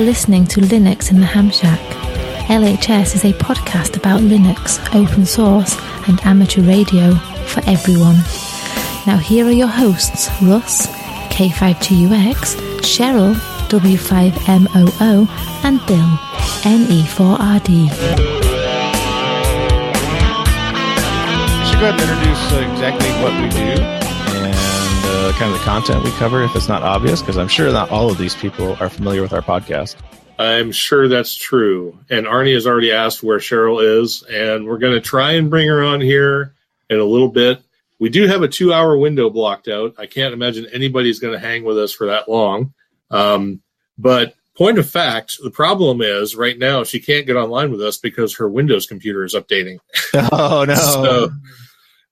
are listening to Linux in the Ham Shack. LHS is a podcast about Linux, open source, and amateur radio for everyone. Now here are your hosts, Russ, K52UX, Cheryl, W5MOO, and Bill, NE4RD. Go ahead and introduce exactly what we do and kind of the content we cover, if it's not obvious, because I'm sure not all of these people are familiar with our podcast. I'm sure that's true. And Arnie has already asked where Cheryl is, and we're going to try and bring her on here in a little bit. We do have a 2-hour window blocked out. I can't imagine anybody's going to hang with us for that long. But point of fact, the problem is right now she can't get online with us because her Windows computer is updating. Oh, no.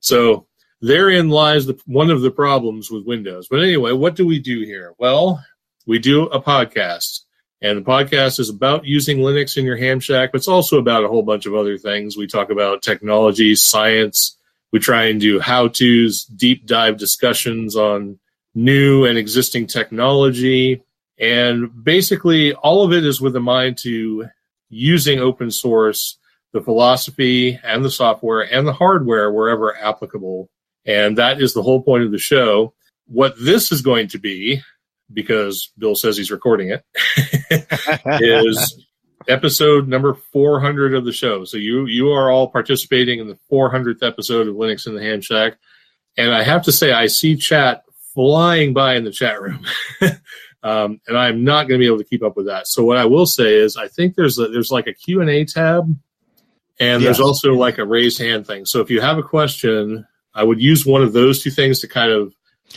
So therein lies one of the problems with Windows. But anyway, what do we do here? Well, we do a podcast, and the podcast is about using Linux in your ham shack, but it's also about a whole bunch of other things. We talk about technology, science. We try and do how-tos, deep dive discussions on new and existing technology, and basically all of it is with a mind to using open source, the philosophy and the software and the hardware wherever applicable. And that is the whole point of the show. What this is going to be, because Bill says he's recording it, is episode number 400 of the show. So you are all participating in the 400th episode of Linux in the Ham Shack. And I have to say, I see chat flying by in the chat room. And I'm not going to be able to keep up with that. So what I will say is I think there's like a Q&A tab. And there's also like a raised hand thing. So if you have a question, I would use one of those two things to kind of.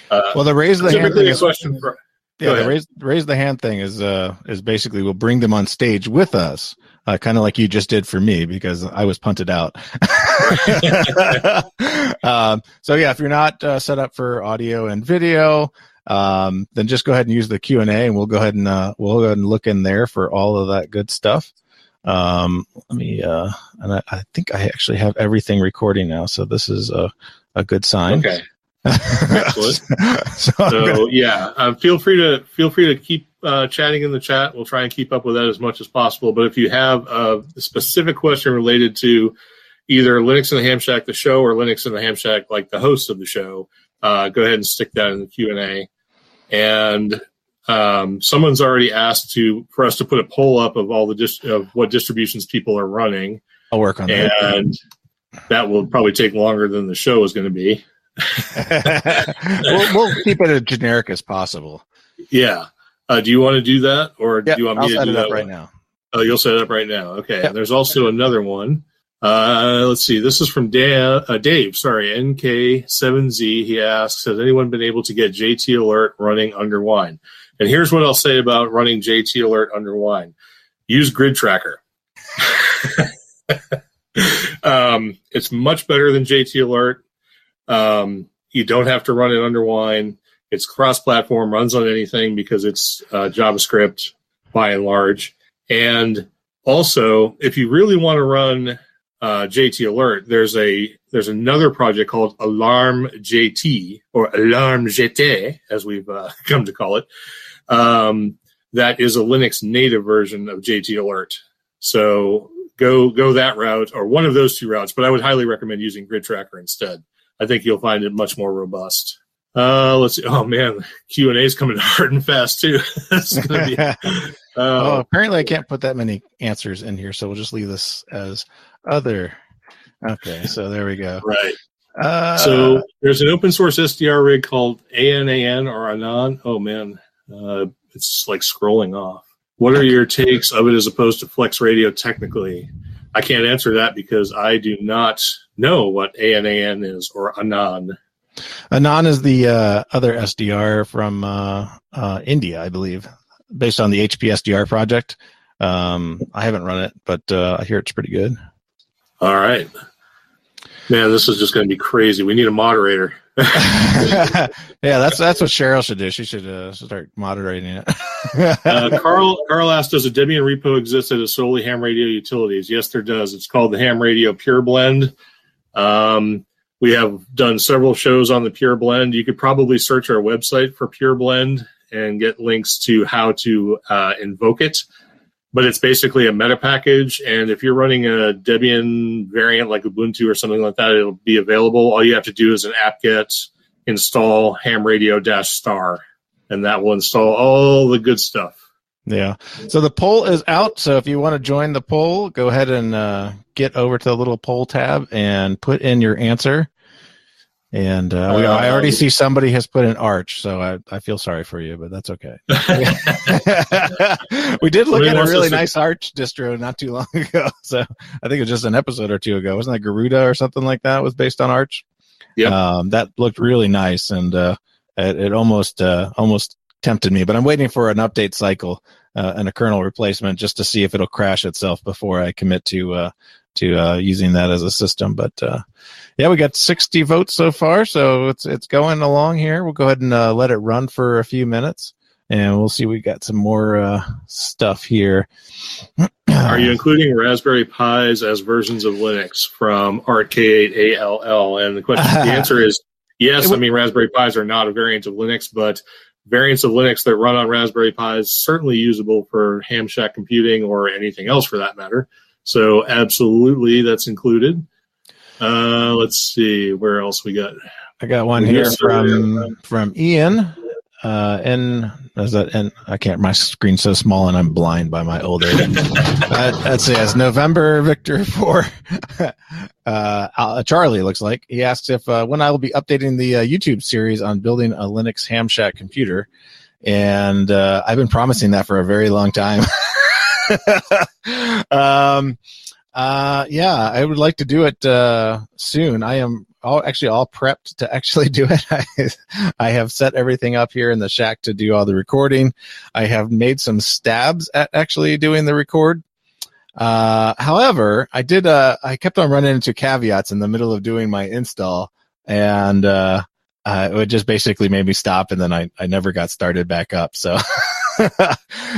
Well, the raise the hand thing is raise the hand thing is basically we'll bring them on stage with us, kind of like you just did for me because I was punted out. So yeah, if you're not set up for audio and video, then just go ahead and use the Q&A, and we'll go ahead and look in there for all of that good stuff. Let me and I think I actually have everything recording now, so this is a good sign. Okay. Excellent. So yeah, feel free to keep chatting in the chat. We'll try and keep up with that as much as possible. But if you have a specific question related to either Linux in the Ham Shack, the show, or Linux in the Ham Shack, like the host of the show, go ahead and stick that in the Q&A. And someone's already asked for us to put a poll up of all the of what distributions people are running. I'll work on that. And that will probably take longer than the show is going to be. we'll keep it as generic as possible. Yeah. Do you want to do that, or do you want me to do that right now? Oh, you'll set it up right now. Okay. Yep. And there's also another one. Let's see. This is from Dave, NK7Z. He asks, has anyone been able to get JT Alert running under Wine? And here's what I'll say about running JT Alert under Wine. Use Grid Tracker. It's much better than JT Alert. You don't have to run it under Wine. It's cross-platform, runs on anything because it's JavaScript by and large. And also, if you really want to run JT Alert, there's another project called Alarm JT, or Alarm JT, as we've come to call it. That is a Linux native version of JT Alert. So go that route, or one of those two routes. But I would highly recommend using Grid Tracker instead. I think you'll find it much more robust. Let's see. Oh man, Q&A is coming hard and fast too. This is gonna be. Apparently I can't put that many answers in here, so we'll just leave this as other. Okay, so there we go. Right. So there's an open source SDR rig called ANAN or Anon. Oh, man. It's like scrolling off. What are your takes of it as opposed to Flex Radio technically? I can't answer that because I do not know what ANAN is or Anon. Anon is the other SDR from India, I believe, based on the HP SDR project. I haven't run it, but I hear it's pretty good. All right. Man, this is just going to be crazy. We need a moderator. Yeah, that's what Cheryl should do. She should start moderating it. Carl asked, does a Debian repo exist that is solely ham radio utilities? Yes, there does. It's called the Ham Radio Pure Blend. We have done several shows on the Pure Blend. You could probably search our website for Pure Blend, and get links to how to invoke it. But it's basically a meta package, and if you're running a Debian variant like Ubuntu or something like that, it'll be available. All you have to do is an apt-get install hamradio-star, and that will install all the good stuff. Yeah. So the poll is out, so if you want to join the poll, go ahead and get over to the little poll tab and put in your answer. And I already see somebody has put an Arch, so I feel sorry for you, but that's okay. We did look at a really nice Arch distro not too long ago. So I think it was just an episode or two ago. Wasn't that Garuda or something like that was based on Arch? Yeah. That looked really nice, and it almost tempted me. But I'm waiting for an update cycle and a kernel replacement just to see if it'll crash itself before I commit to using that as a system. But we got 60 votes so far, so it's going along here. We'll go ahead and let it run for a few minutes, and we'll see. We got some more stuff here. Are you including Raspberry Pis as versions of Linux from ARK8ALL? And the answer is yes. I mean, Raspberry Pis are not a variant of Linux, but variants of Linux that run on Raspberry Pis certainly usable for ham shack computing or anything else for that matter. So absolutely, that's included. Let's see where else we got. I got one here from Ian. I can't. My screen's so small, and I'm blind by my old age. Let's see. As November Victor for Charlie looks like he asks if when I will be updating the YouTube series on building a Linux ham shack computer, and I've been promising that for a very long time. I would like to do it soon. I am all prepped to actually do it. I have set everything up here in the shack to do all the recording. I have made some stabs at actually doing the record. However, I did. I kept on running into caveats in the middle of doing my install, and it just basically made me stop, and then I never got started back up. So.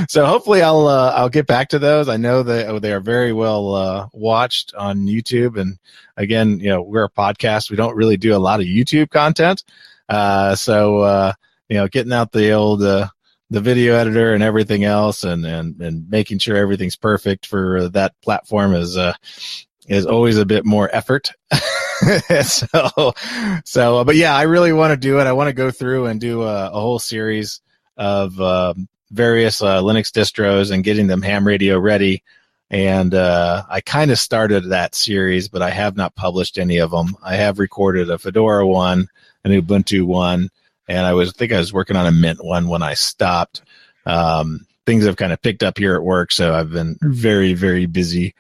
So hopefully I'll get back to those. I know they are very well watched on YouTube, and again, we're a podcast. We don't really do a lot of YouTube content, so getting out the old the video editor and everything else, and making sure everything's perfect for that platform is always a bit more effort. so, but yeah, I really want to do it. I want to go through and do a whole series of various Linux distros and getting them ham radio ready. And I kind of started that series, but I have not published any of them. I have recorded a Fedora one, an Ubuntu one, and I think I was working on a Mint one when I stopped. Things have kind of picked up here at work, so I've been very, very busy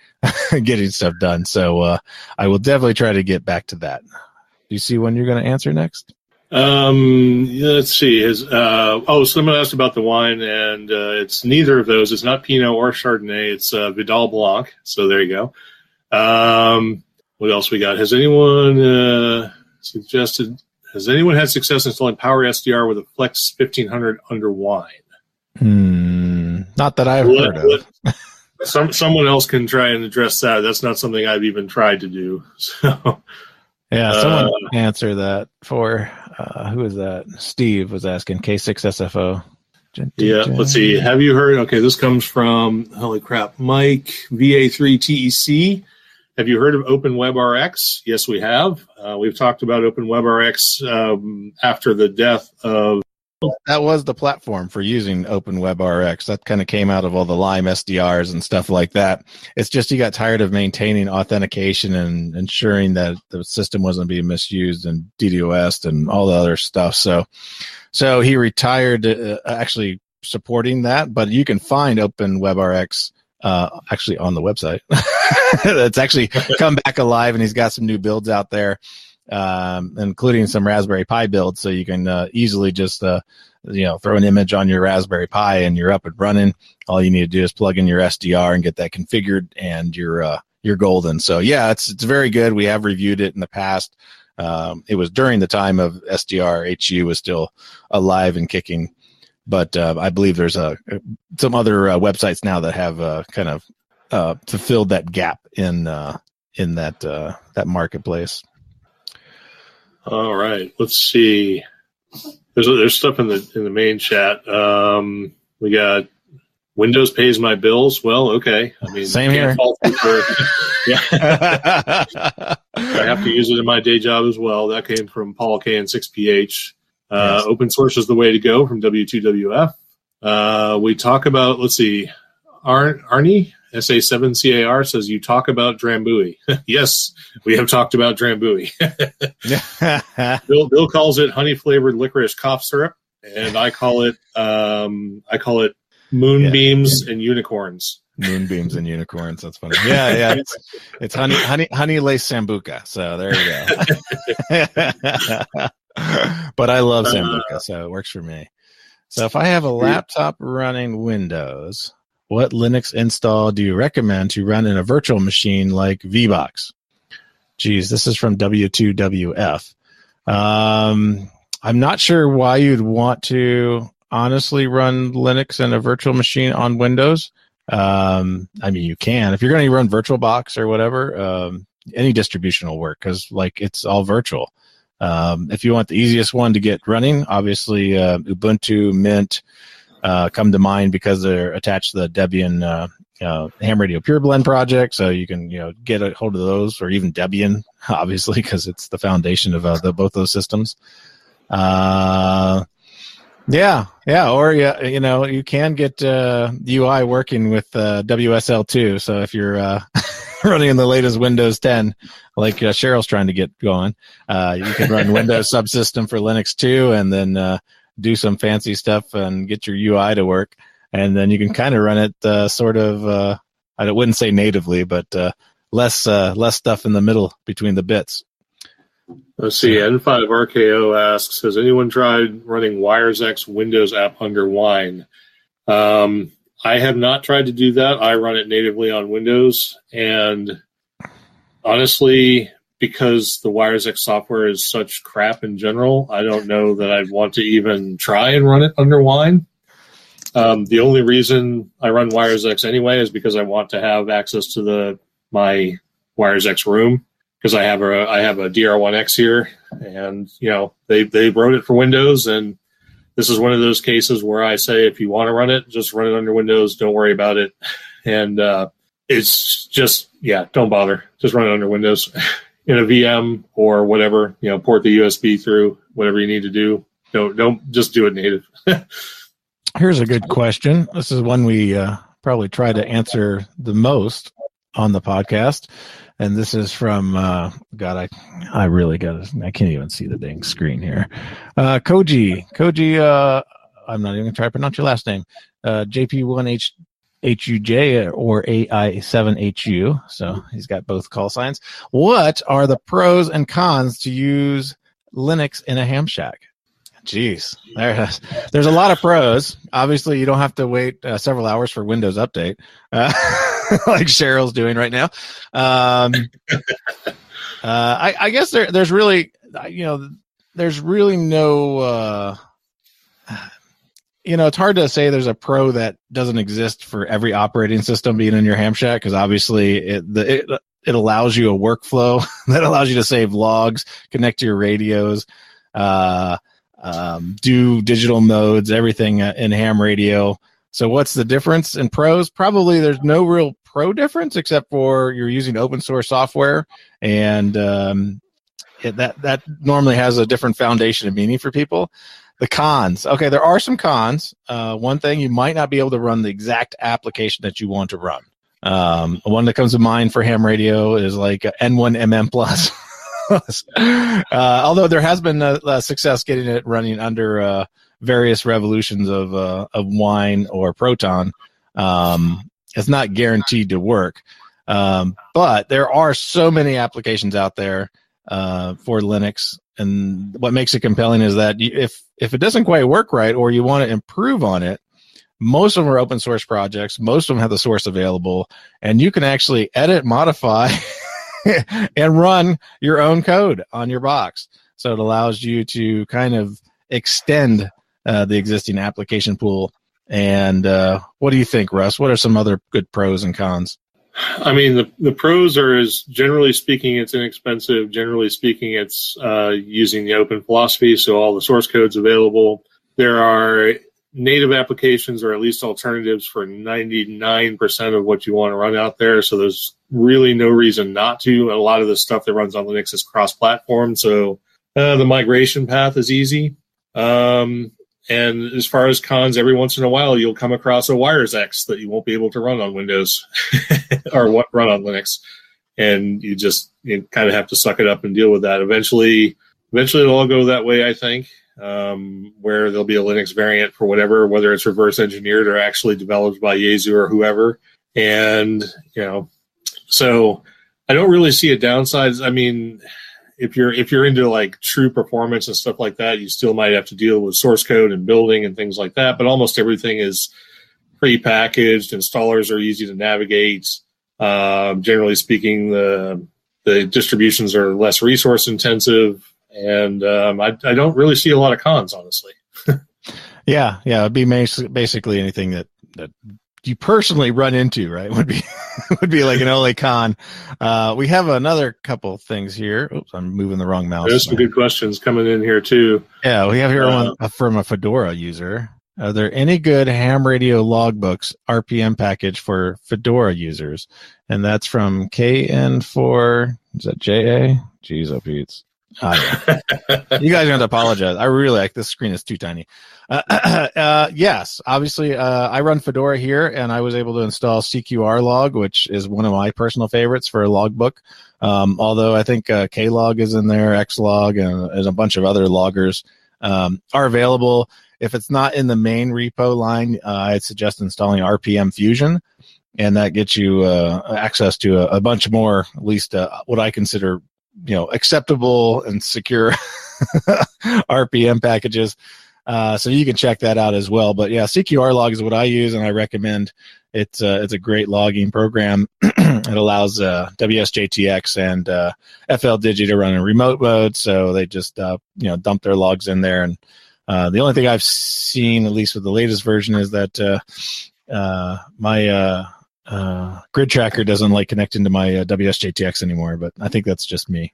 getting stuff done. So I will definitely try to get back to that. Do you see one you're going to answer next? Let's see. Someone asked about the wine, and it's neither of those. It's not Pinot or Chardonnay. It's Vidal Blanc. So there you go. What else we got? Has anyone had success installing Power SDR with a Flex 1500 under wine? Not that I've heard of. Someone else can try and address that. That's not something I've even tried to do. So. Yeah, someone answer that for who is that? Steve was asking K6SFO. Yeah, let's see. Have you heard? Okay, this comes from Mike VA3TEC. Have you heard of OpenWebRx? Yes, we have. We've talked about OpenWebRx after the death of. That was the platform for using OpenWebRx. That kind of came out of all the Lime SDRs and stuff like that. It's just he got tired of maintaining authentication and ensuring that the system wasn't being misused and DDoS and all the other stuff. So he retired actually supporting that. But you can find OpenWebRx actually on the website. It's actually come back alive, and he's got some new builds out there. Including some Raspberry Pi builds, so you can easily just throw an image on your Raspberry Pi and you're up and running. All you need to do is plug in your SDR and get that configured, and you're golden. So yeah, it's very good. We have reviewed it in the past. It was during the time of SDR HU was still alive and kicking, but I believe there's some other websites now that have kind of fulfilled that gap in that that marketplace. All right, let's see. There's stuff in the main chat. We got Windows pays my bills. Well, okay. I mean, same here. Yeah. I have to use it in my day job as well. That came from Paul K and 6PH. Yes. Open source is the way to go from W2WF. We talk about, let's see, Arnie, SA7CAR, says you talk about Drambuie. Yes, we have talked about Drambuie. Bill calls it honey-flavored licorice cough syrup, and I call it moonbeams and unicorns. Moonbeams and unicorns. That's funny. Yeah, yeah. It's honey lace sambuca. So there you go. But I love Sambuca, so it works for me. So if I have a laptop running Windows, what Linux install do you recommend to run in a virtual machine like VBox? Geez, this is from W2WF. I'm not sure why you'd want to honestly run Linux in a virtual machine on Windows. I mean, you can. If you're going to run VirtualBox or whatever, any distribution will work because like it's all virtual. If you want the easiest one to get running, obviously Ubuntu, Mint come to mind because they're attached to the Debian Ham Radio Pure Blend project. So you can get a hold of those, or even Debian, obviously, because it's the foundation of both those systems. You can get UI working with WSL2. So if you're running in the latest Windows 10, like Cheryl's trying to get going. You can run Windows subsystem for Linux too, and then do some fancy stuff and get your UI to work. And then you can kind of run it I wouldn't say natively, but less stuff in the middle between the bits. Let's see. N5RKO asks, has anyone tried running WiresX Windows app under Wine? I have not tried to do that. I run it natively on Windows. And honestly, because the WiresX software is such crap in general, I don't know that I'd want to even try and run it under Wine. The only reason I run WiresX anyway is because I want to have access to my WiresX room, because I have a DR1X here, and they wrote it for Windows, and this is one of those cases where I say, if you want to run it, just run it under Windows. Don't worry about it. And it's just, don't bother. Just run it under Windows in a VM or whatever, port the USB through, whatever you need to do. Don't just do it native. Here's a good question. This is one we probably try to answer the most on the podcast. And this is from, I really I can't even see the dang screen here. Koji, I'm not even going to try to pronounce your last name. JP1HUJ or AI7HU. So he's got both call signs. What are the pros and cons to use Linux in a ham shack? Jeez, there's a lot of pros. Obviously, you don't have to wait several hours for Windows Update, like Cheryl's doing right now. I guess there's really, there's really no, it's hard to say there's a pro that doesn't exist for every operating system being in your ham shack, because obviously it allows you a workflow that allows you to save logs, connect to your radios, do digital modes, everything in ham radio. So what's the difference in pros? Probably there's no real pro difference except for you're using open source software, and that normally has a different foundation of meaning for people. The cons. Okay, there are some cons. One thing, you might not be able to run the exact application that you want to run. One that comes to mind for ham radio is like N1MM Plus. Although there has been success getting it running under various revolutions of Wine or Proton. It's not guaranteed to work, but there are so many applications out there for Linux, and what makes it compelling is that if it doesn't quite work right, or you want to improve on it, most of them are open source projects. Most of them have the source available, and you can actually edit, modify, and run your own code on your box. So it allows you to kind of extend the existing application pool. And what do you think, Russ? What are some other good pros and cons? I mean, the pros are, is generally speaking, it's inexpensive. Generally speaking, it's using the open philosophy, so all the source code's available. There are native applications, or at least alternatives, for 99% of what you want to run out there. So there's really no reason not to. A lot of the stuff that runs on Linux is cross-platform, so the migration path is easy. And as far as cons, every once in a while, you'll come across a WiresX that you won't be able to run on Windows or run on Linux. And you kind of have to suck it up and deal with that. Eventually it'll all go that way, I think, where there'll be a Linux variant for whatever, whether it's reverse engineered or actually developed by Yazoo or whoever. And, so I don't really see a downside. I mean, if you're into like true performance and stuff like that, you still might have to deal with source code and building and things like that. But almost everything is pre-packaged. Installers are easy to navigate. Generally speaking, the distributions are less resource intensive, and I don't really see a lot of cons, honestly. Yeah, it'd be basically anything that you personally run into, right? Would be like an only con. We have another couple things here. Oops, I'm moving the wrong mouse. There's some good questions coming in here too. Yeah, we have here one from a Fedora user. Are there any good ham radio logbooks RPM package for Fedora users? And that's from KN4. Is that JA? Jeez, oh, Pete's. You guys are going to apologize. I really like this screen is too tiny. Yes, obviously, I run Fedora here, and I was able to install CQRlog, which is one of my personal favorites for a logbook. Although I think Klog is in there, Xlog, and there's a bunch of other loggers are available. If it's not in the main repo line, I'd suggest installing RPM Fusion, and that gets you access to a bunch more, at least what I consider acceptable and secure RPM packages. So you can check that out as well. But yeah, CQRlog is what I use and I recommend. It's a great logging program. It allows WSJTX and FLDigi to run in remote mode. So they just dump their logs in there. And the only thing I've seen, at least with the latest version, is that my grid tracker doesn't like connecting to my WSJTX anymore, but I think that's just me.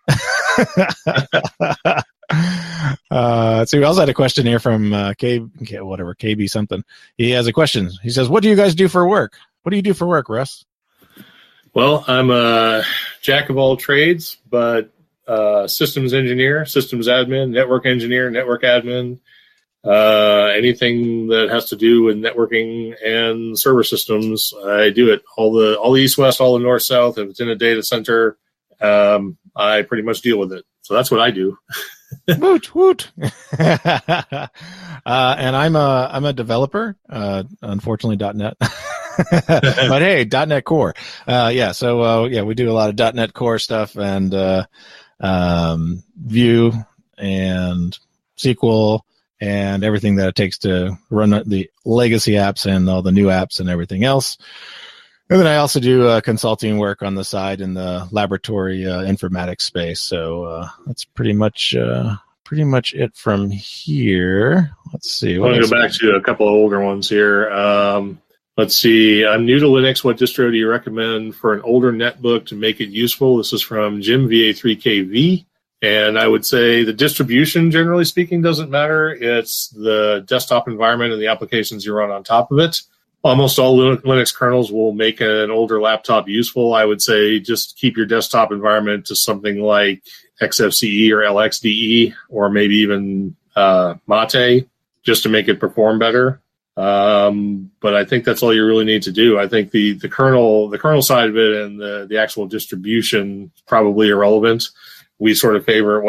So we also had a question here from KB something. He has a question. He says, what do you guys do for work? What do you do for work, Russ? Well, I'm a jack of all trades, but systems engineer, systems admin, network engineer, network admin, anything that has to do with networking and server systems, I do it. All the east, west, all the north, south. If it's in a data center, I pretty much deal with it. So that's what I do. Woot woot. And I'm a developer, unfortunately .NET. But hey, .NET Core. We do a lot of .NET Core stuff and Vue and SQL and everything that it takes to run the legacy apps and all the new apps and everything else. And then I also do consulting work on the side in the laboratory informatics space. So that's pretty much it from here. Let's see. I want to go back to a couple of older ones here. Let's see. I'm new to Linux. What distro do you recommend for an older netbook to make it useful? This is from Jim VA3KV. And I would say the distribution, generally speaking, doesn't matter. It's the desktop environment and the applications you run on top of it. Almost all Linux kernels will make an older laptop useful. I would say just keep your desktop environment to something like XFCE or LXDE or maybe even Mate just to make it perform better. But I think that's all you really need to do. I think the kernel side of it and the actual distribution is probably irrelevant. We sort of favor,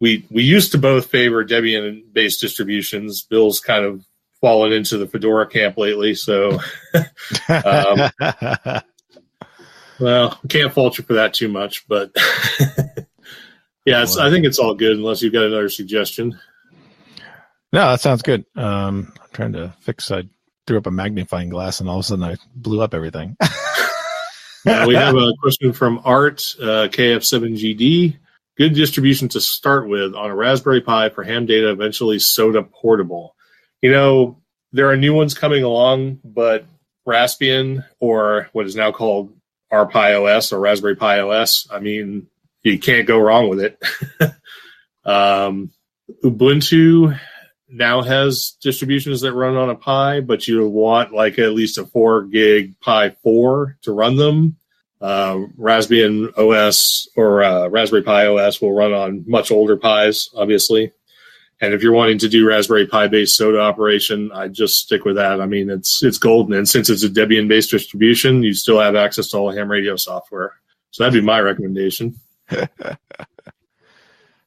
we used to both favor Debian-based distributions. Bill's kind of fallen into the Fedora camp lately, so can't fault you for that too much. But I think it's all good unless you've got another suggestion. No, that sounds good. I'm trying to fix. I threw up a magnifying glass, and all of a sudden I blew up everything. Now we have a question from Art KF7GD. Good distribution to start with on a Raspberry Pi for ham data, eventually SOTA portable. There are new ones coming along, but Raspbian, or what is now called our Pi OS or Raspberry Pi OS, I mean, you can't go wrong with it. Ubuntu now has distributions that run on a Pi, but you want like at least a 4 gig Pi 4 to run them. Raspbian OS or Raspberry Pi OS will run on much older Pis, obviously. And if you're wanting to do Raspberry Pi-based SOTA operation, I just stick with that. I mean, it's golden. And since it's a Debian-based distribution, you still have access to all ham radio software. So that'd be my recommendation. All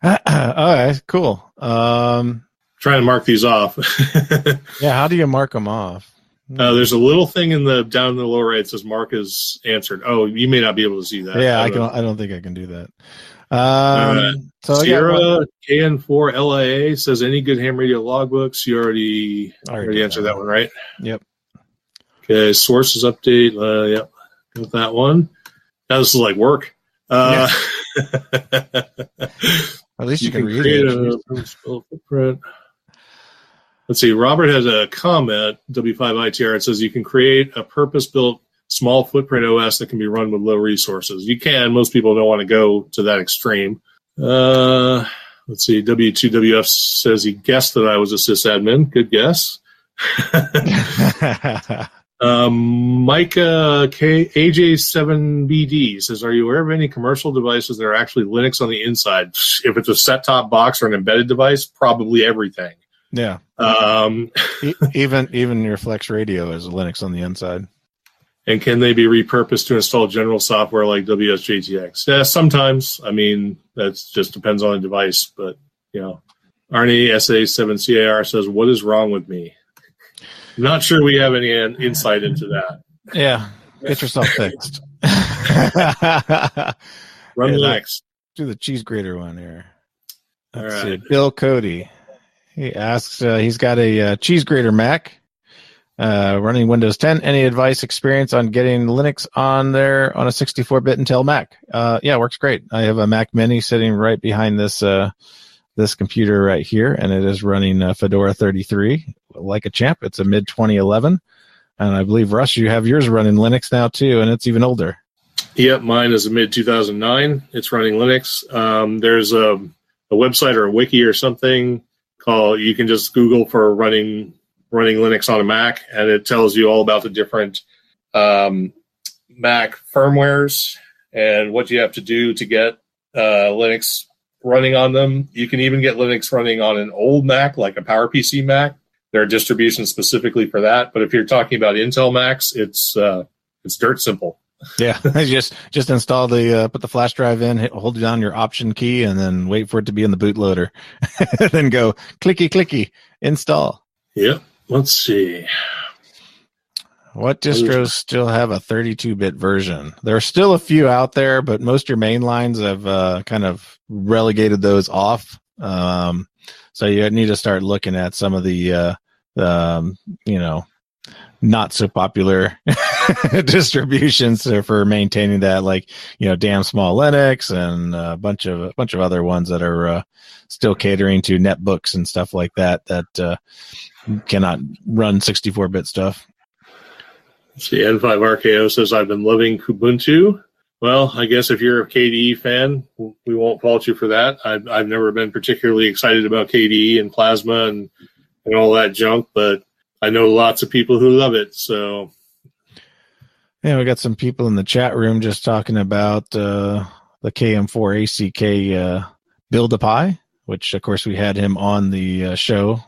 right, cool. Trying to mark these off. Yeah, how do you mark them off? There's a little thing down in the lower right that says mark is answered. Oh, you may not be able to see that. Yeah, I don't think I can do that. Sierra KN4 LIA says any good ham radio logbooks. You already answered that one, right? Yep. Okay, sources update. Yep, with that one. Now this is like work. Yeah. At least you can read it. Footprint. Let's see. Robert has a comment, W5ITR. It says you can create a purpose-built small footprint OS that can be run with low resources. You can. Most people don't want to go to that extreme. Let's see. W2WF says he guessed that I was a sysadmin. Good guess. Micah AJ7BD says, are you aware of any commercial devices that are actually Linux on the inside? If it's a set-top box or an embedded device, probably everything. Yeah. Even your Flex radio is Linux on the inside. And can they be repurposed to install general software like WSJTX? Yeah, sometimes. I mean, that just depends on the device. But, you know, Arnie SA7CAR says, what is wrong with me? I'm not sure we have any insight into that. Yeah. Get yourself fixed. Run Linux. Do the cheese grater one here. Let's see. Bill Cody. He asks, he's got a cheese grater Mac running Windows 10. Any advice, experience on getting Linux on there on a 64-bit Intel Mac? Yeah, works great. I have a Mac Mini sitting right behind this computer right here, and it is running Fedora 33 like a champ. It's a mid-2011, and I believe, Russ, you have yours running Linux now, too, and it's even older. Yep, mine is a mid-2009. It's running Linux. There's a website or a wiki or something. You can just Google for running Linux on a Mac, and it tells you all about the different Mac firmwares and what you have to do to get Linux running on them. You can even get Linux running on an old Mac, like a PowerPC Mac. There are distributions specifically for that. But if you're talking about Intel Macs, it's dirt simple. Yeah, just install put the flash drive in, hold down your option key, and then wait for it to be in the bootloader. Then go clicky, clicky, install. Yep. Let's see. What distros still have a 32-bit version? There are still a few out there, but most of your main lines have kind of relegated those off. So you need to start looking at some of the, not so popular distributions for maintaining that, like, you know, Damn Small Linux and a bunch of other ones that are still catering to netbooks and stuff like that cannot run 64-bit stuff. Let's see, N5RKO says, I've been loving Kubuntu. Well, I guess if you're a KDE fan, we won't fault you for that. I've never been particularly excited about KDE and Plasma and all that junk, but I know lots of people who love it, so. Yeah, we got some people in the chat room just talking about the KM4ACK Build a Pi, which, of course, we had him on the show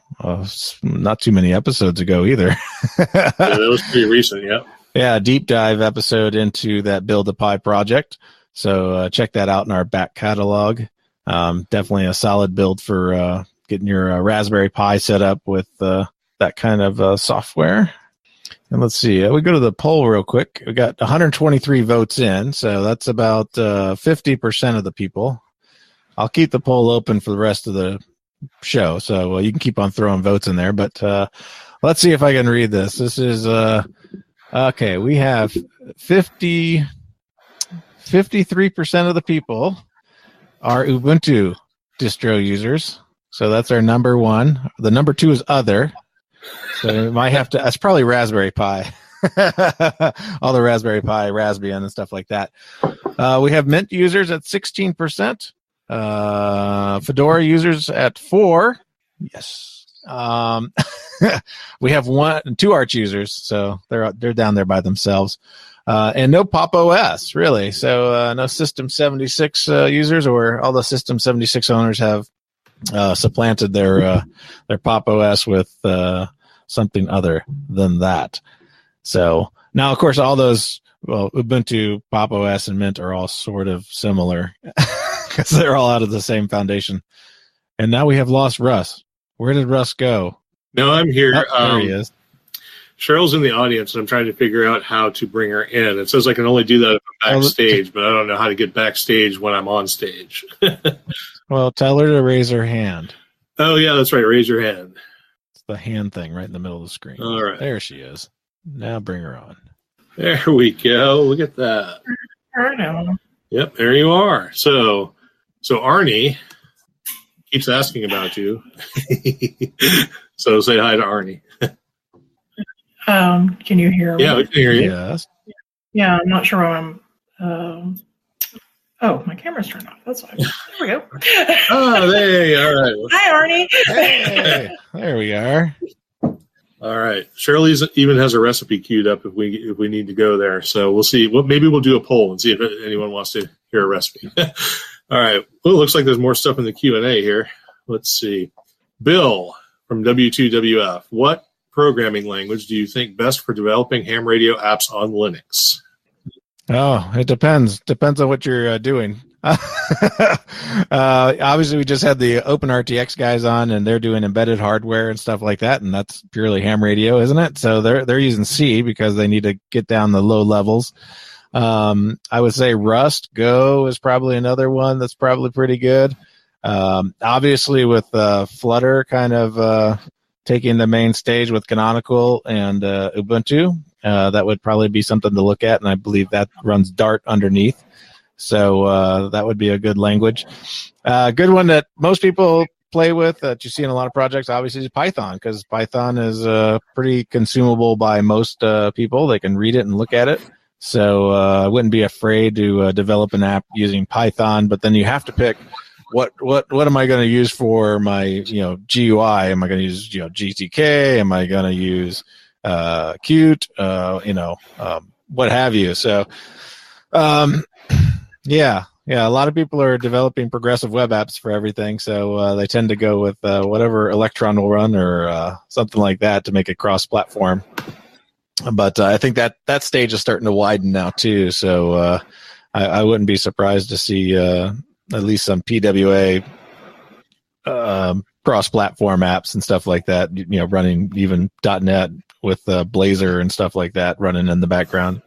not too many episodes ago either. Yeah, that was pretty recent, yeah. Yeah, deep dive episode into that Build a Pi project, so check that out in our back catalog. Definitely a solid build for getting your Raspberry Pi set up with that kind of software. And let's see, we go to the poll real quick. We got 123 votes in, so that's about 50% of the people. I'll keep the poll open for the rest of the show, so you can keep on throwing votes in there, but let's see if I can read this. This is, okay, we have 53% of the people are Ubuntu distro users, so that's our number one. The number two is other. So that's probably Raspberry Pi. all the Raspberry Pi, Raspbian, and stuff like that. We have Mint users at 16%, Fedora users at 4%. Yes. We have 2 Arch users, so they're down there by themselves. And no Pop OS, really. So no System 76 users, or all the System 76 owners have supplanted their Pop OS with something other than that. So now, of course, all those, well, Ubuntu, Pop OS, and Mint are all sort of similar because they're all out of the same foundation. And now we have lost Russ. Where did Russ go? No, I'm here. There he is. Cheryl's in the audience, and I'm trying to figure out how to bring her in. It says I can only do that if I'm backstage, but I don't know how to get backstage when I'm on stage. Well, tell her to raise her hand. Oh, yeah, that's right. Raise your hand. It's the hand thing right in the middle of the screen. All right. There she is. Now bring her on. There we go. Look at that. Yep, there you are. So Arnie keeps asking about you. So say hi to Arnie. Can you hear me? Yeah, we can hear you. Yes. Yeah, I'm not sure why I'm... oh, my camera's turned off. That's fine. There we go. Oh, there you are. All right. Hi, Arnie. Hey, there we are. All right. Shirley's even has a recipe queued up if we need to go there. So we'll see. Well, maybe we'll do a poll and see if anyone wants to hear a recipe. All right. Well, it looks like there's more stuff in the Q&A here. Let's see. Bill from W2WF. What programming language do you think best for developing ham radio apps on Linux? Oh, it depends. Depends on what you're doing. Obviously, we just had the OpenRTX guys on, and they're doing embedded hardware and stuff like that, and that's purely ham radio, isn't it? So they're using C because they need to get down the low levels. I would say Rust, Go is probably another one that's probably pretty good. Obviously, with Flutter kind of taking the main stage with Canonical and Ubuntu, that would probably be something to look at, and I believe that runs Dart underneath. So that would be a good language. Good one that most people play with that you see in a lot of projects, obviously, is Python, because Python is pretty consumable by most people. They can read it and look at it. So I wouldn't be afraid to develop an app using Python, but then you have to pick what am I going to use for my GUI? Am I going to use GTK? Am I going to use Qt? What have you. So Yeah. A lot of people are developing progressive web apps for everything, so they tend to go with whatever Electron will run or something like that to make it cross-platform. But I think that stage is starting to widen now, too, so I wouldn't be surprised to see at least some PWA cross-platform apps and stuff like that, running even .NET with Blazor and stuff like that running in the background.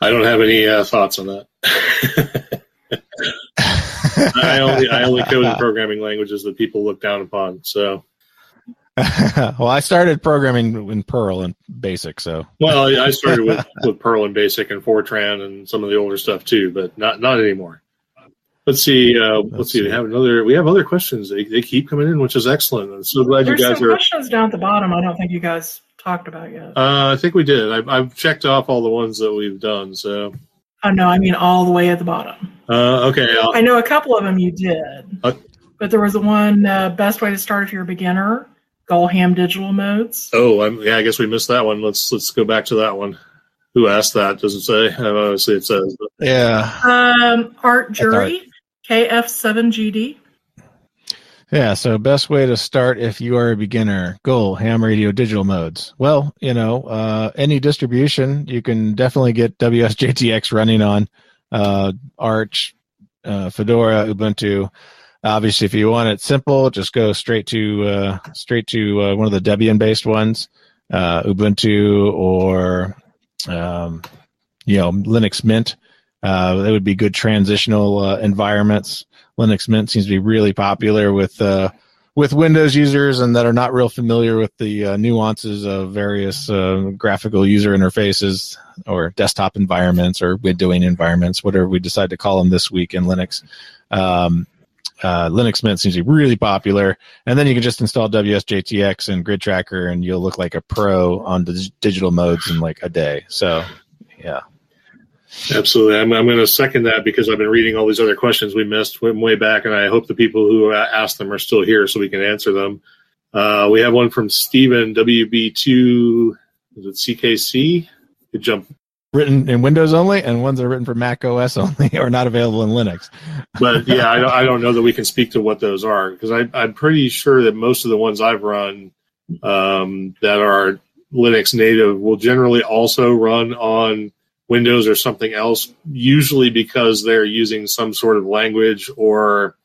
I don't have any thoughts on that. I only code in programming languages that people look down upon. So, well, I started programming in Perl and BASIC. So, well, I started with Perl and BASIC and Fortran and some of the older stuff too, but not anymore. Let's see. Let's see. We have other questions. They keep coming in, which is excellent. I'm so glad you guys are. There's some questions down at the bottom. I don't think you guys talked about yet. I think we did. I've checked off all the ones that we've done. So. Oh no, I mean all the way at the bottom. Okay. I know a couple of them you did, but there was the one best way to start if you're a beginner. Go ham digital modes. Oh, I guess we missed that one. Let's go back to that one. Who asked that? Does it say? Obviously, it says. But. Yeah. Art Jury KF7GD. Yeah, so best way to start if you are a beginner. Goal, ham radio digital modes. Well, any distribution, you can definitely get WSJTX running on Arch, Fedora, Ubuntu. Obviously, if you want it simple, just go straight to one of the Debian-based ones, Ubuntu or Linux Mint. They would be good transitional environments. Linux Mint seems to be really popular with Windows users and that are not real familiar with the nuances of various graphical user interfaces or desktop environments or windowing environments, whatever we decide to call them this week in Linux. Linux Mint seems to be really popular. And then you can just install WSJTX and Grid Tracker, and you'll look like a pro on the digital modes in like a day. So, yeah. Absolutely. I'm going to second that because I've been reading all these other questions we missed way back, and I hope the people who asked them are still here so we can answer them. We have one from Steven, WB2, is it CKC? Good jump. Written in Windows only, and ones that are written for Mac OS only are not available in Linux. But, yeah, I don't know that we can speak to what those are, because I'm pretty sure that most of the ones I've run that are Linux native will generally also run on Windows or something else, usually because they're using some sort of language or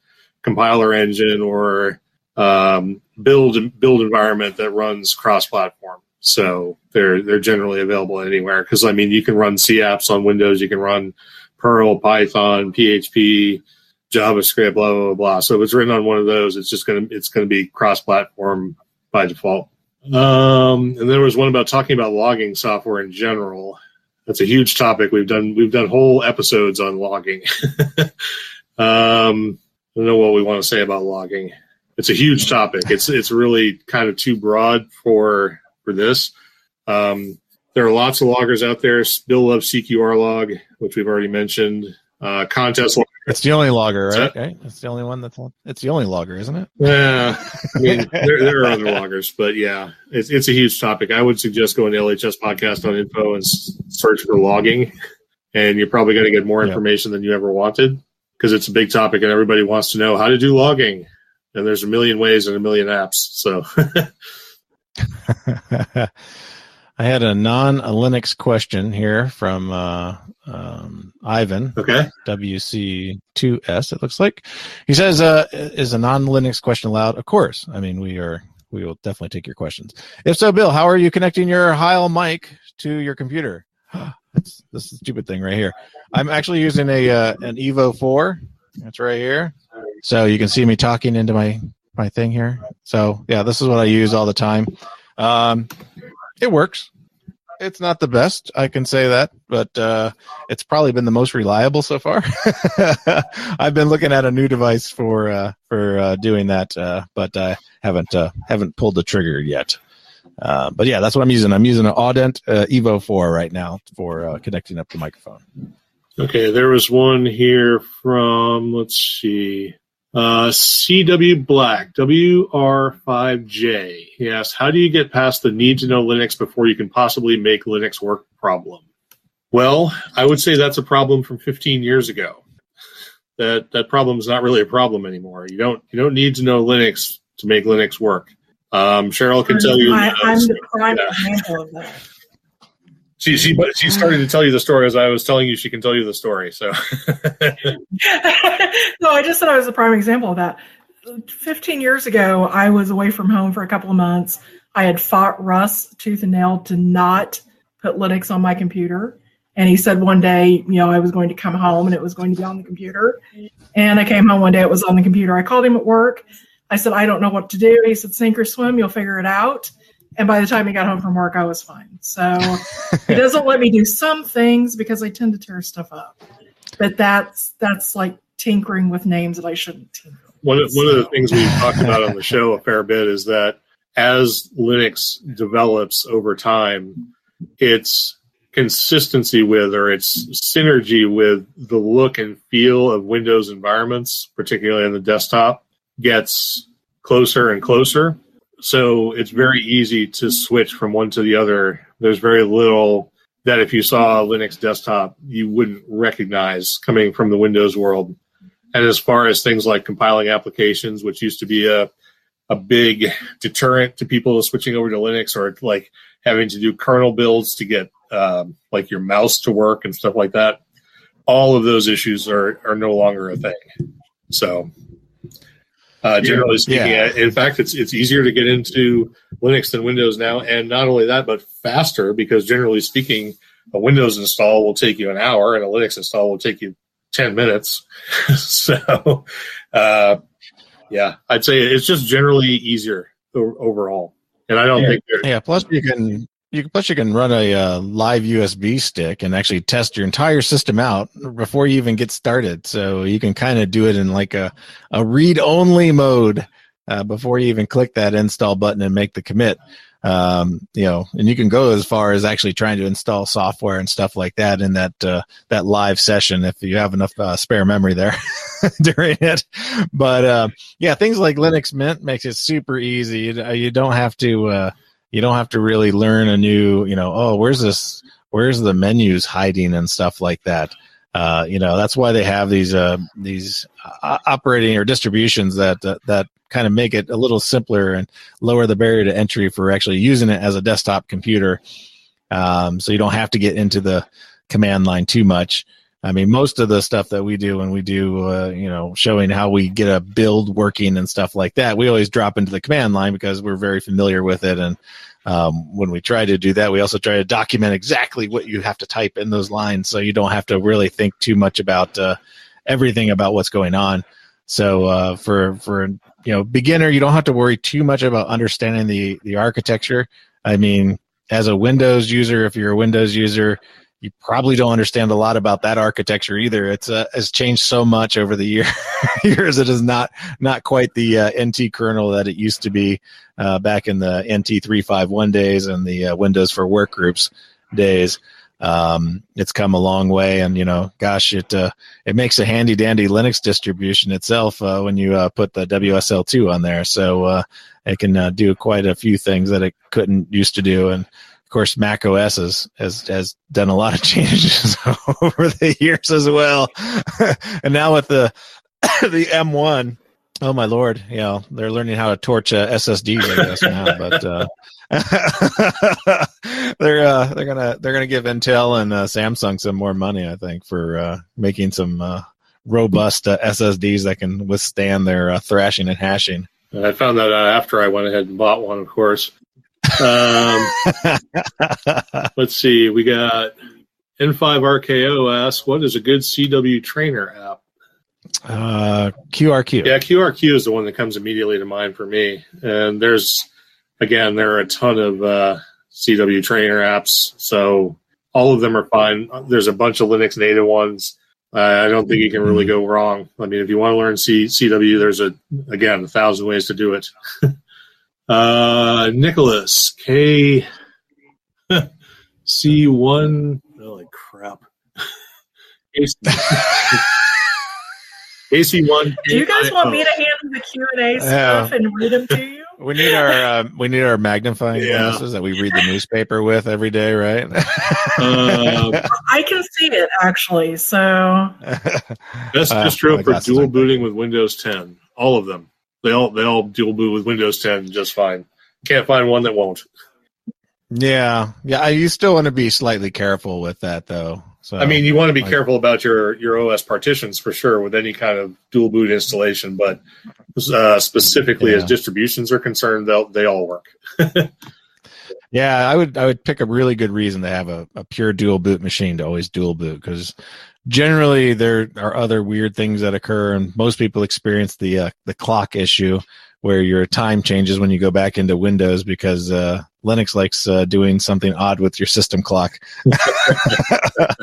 compiler engine or build environment that runs cross-platform. So they're generally available anywhere, because, I mean, you can run C apps on Windows, you can run Perl, Python, PHP, JavaScript, blah, blah, blah. So if it's written on one of those, it's going to be cross-platform by default. And there was one about talking about logging software in general. That's a huge topic. We've done whole episodes on logging. I don't know what we want to say about logging. It's a huge topic. It's really kind of too broad for this. There are lots of loggers out there. Bill loves CQR log, which we've already mentioned. Contest logger. It's the only logger, right? Okay. It's the only one that's on. It's the only logger, isn't it? Yeah. I mean, there are other loggers, but yeah, it's a huge topic. I would suggest going to LHS podcast on info and search for logging, and you're probably going to get more information than you ever wanted, because it's a big topic and everybody wants to know how to do logging. And there's a million ways and a million apps. So I had a non-Linux question here from Ivan, okay. WC2S, it looks like. He says, is a non-Linux question allowed? Of course. I mean, we will definitely take your questions. If so, Bill, how are you connecting your Heil mic to your computer? This is a stupid thing right here. I'm actually using an Evo 4. That's right here. So you can see me talking into my thing here. So, yeah, this is what I use all the time. It works. It's not the best, I can say that, but it's probably been the most reliable so far. I've been looking at a new device for doing that, but I haven't pulled the trigger yet. But yeah, that's what I'm using. I'm using an Audent Evo 4 right now for connecting up the microphone. Okay, there was one here from, let's see, CW Black, WR5J. He asks, how do you get past the need to know Linux before you can possibly make Linux work problem? Well, I would say that's a problem from 15 years ago. That problem is not really a problem anymore. You don't need to know Linux to make Linux work. Cheryl can tell you. I'm the prime example of that. She started to tell you the story as I was telling you she can tell you the story. So no, I just said I was a prime example of that. 15 years ago, I was away from home for a couple of months. I had fought Russ tooth and nail to not put Linux on my computer. And he said one day, you know, I was going to come home and it was going to be on the computer. And I came home one day, it was on the computer. I called him at work. I said, I don't know what to do. He said, sink or swim, you'll figure it out. And by the time he got home from work, I was fine. So he doesn't let me do some things because I tend to tear stuff up. But that's like tinkering with names that I shouldn't tinker with. One of the things we've talked about on the show a fair bit is that as Linux develops over time, its consistency with or its synergy with the look and feel of Windows environments, particularly on the desktop, gets closer and closer. So it's very easy to switch from one to the other. There's very little that if you saw a Linux desktop, you wouldn't recognize coming from the Windows world. And as far as things like compiling applications, which used to be a big deterrent to people switching over to Linux, or like having to do kernel builds to get like your mouse to work and stuff like that, all of those issues are no longer a thing. So... generally speaking, in fact, it's easier to get into Linux than Windows now, and not only that, but faster, because generally speaking, a Windows install will take you an hour, and a Linux install will take you 10 minutes. So, I'd say it's just generally easier overall. And I don't think... Plus you can you can run a live USB stick and actually test your entire system out before you even get started. So you can kind of do it in like a read-only mode before you even click that install button and make the commit. And you can go as far as actually trying to install software and stuff like that in that live session if you have enough spare memory there during it. But things like Linux Mint makes it super easy. You don't have to really learn a new, where's the menus hiding and stuff like that. That's why they have these operating or distributions that kind of make it a little simpler and lower the barrier to entry for actually using it as a desktop computer. So you don't have to get into the command line too much. I mean, most of the stuff that we do when we do, showing how we get a build working and stuff like that, we always drop into the command line because we're very familiar with it. And when we try to do that, we also try to document exactly what you have to type in those lines, so you don't have to really think too much about everything about what's going on. So for beginner, you don't have to worry too much about understanding the architecture. I mean, as a Windows user, if you're a Windows user, you probably don't understand a lot about that architecture either. It's has changed so much over the years. It is not quite the NT kernel that it used to be back in the NT 3.5.1 days and the Windows for Workgroups days. It's come a long way, and it makes a handy dandy Linux distribution itself when you put the WSL2 on there. So it can do quite a few things that it couldn't used to do. And of course, Mac OS has done a lot of changes over the years as well. And now with the M1, oh my lord, they're learning how to torch SSDs, I guess, now. But they're gonna give Intel and Samsung some more money, I think, for making some robust SSDs that can withstand their thrashing and hashing. And I found that out after I went ahead and bought one, of course. Let's see, we got N5RKO asks, what is a good CW trainer app? QRQ. Yeah, QRQ is the one that comes immediately to mind for me. And there are a ton of CW trainer apps, so all of them are fine. There's a bunch of Linux native ones. I don't think you can really go wrong. I mean, if you want to learn CW, there's a 1,000 ways to do it. Nicholas K C1. Holy crap! AC1. Do you guys want me to handle the Q&A stuff and read them to you? We need our magnifying glasses that we read the newspaper with every day, right? I can see it actually. So that's distro for dual booting with Windows 10. All of them. They all dual boot with Windows 10 just fine. Can't find one that won't. Yeah. You still want to be slightly careful with that, though. So I mean, you want to be careful about your OS partitions for sure with any kind of dual boot installation, but specifically as distributions are concerned, they all work. Yeah, I would pick a really good reason to have a pure dual boot machine to always dual boot, because generally there are other weird things that occur, and most people experience the clock issue where your time changes when you go back into Windows because Linux likes doing something odd with your system clock.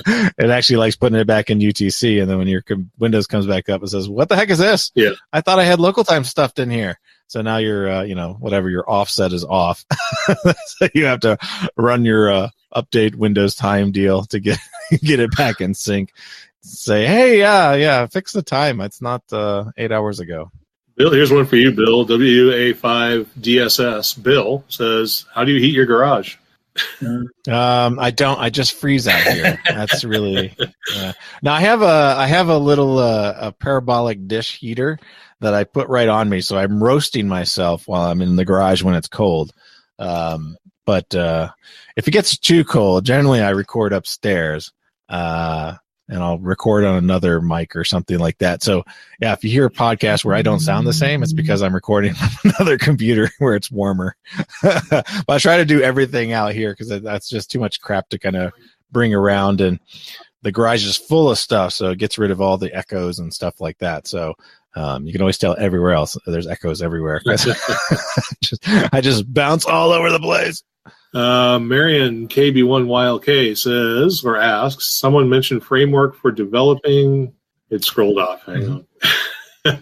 It actually likes putting it back in UTC, and then when your Windows comes back up, it says, "What the heck is this? Yeah. I thought I had local time stuffed in here." So now your, whatever your offset is off. So you have to run your update Windows time deal to get it back in sync. Say, hey, fix the time. It's not 8 hours ago. Bill, here's one for you, Bill. WA5DSS Bill says, how do you heat your garage? I don't. I just freeze out here. That's really. Now I have a little a parabolic dish heater that I put right on me, so I'm roasting myself while I'm in the garage when it's cold. But if it gets too cold, generally I record upstairs, and I'll record on another mic or something like that. So yeah, if you hear a podcast where I don't sound the same, it's because I'm recording on another computer where it's warmer. But I try to do everything out here because that's just too much crap to kind of bring around, and the garage is full of stuff, so it gets rid of all the echoes and stuff like that. So you can always tell everywhere else there's echoes everywhere. I just bounce all over the place. Marion KB1YLK says, or asks, someone mentioned framework for developing. It scrolled off. Hang on.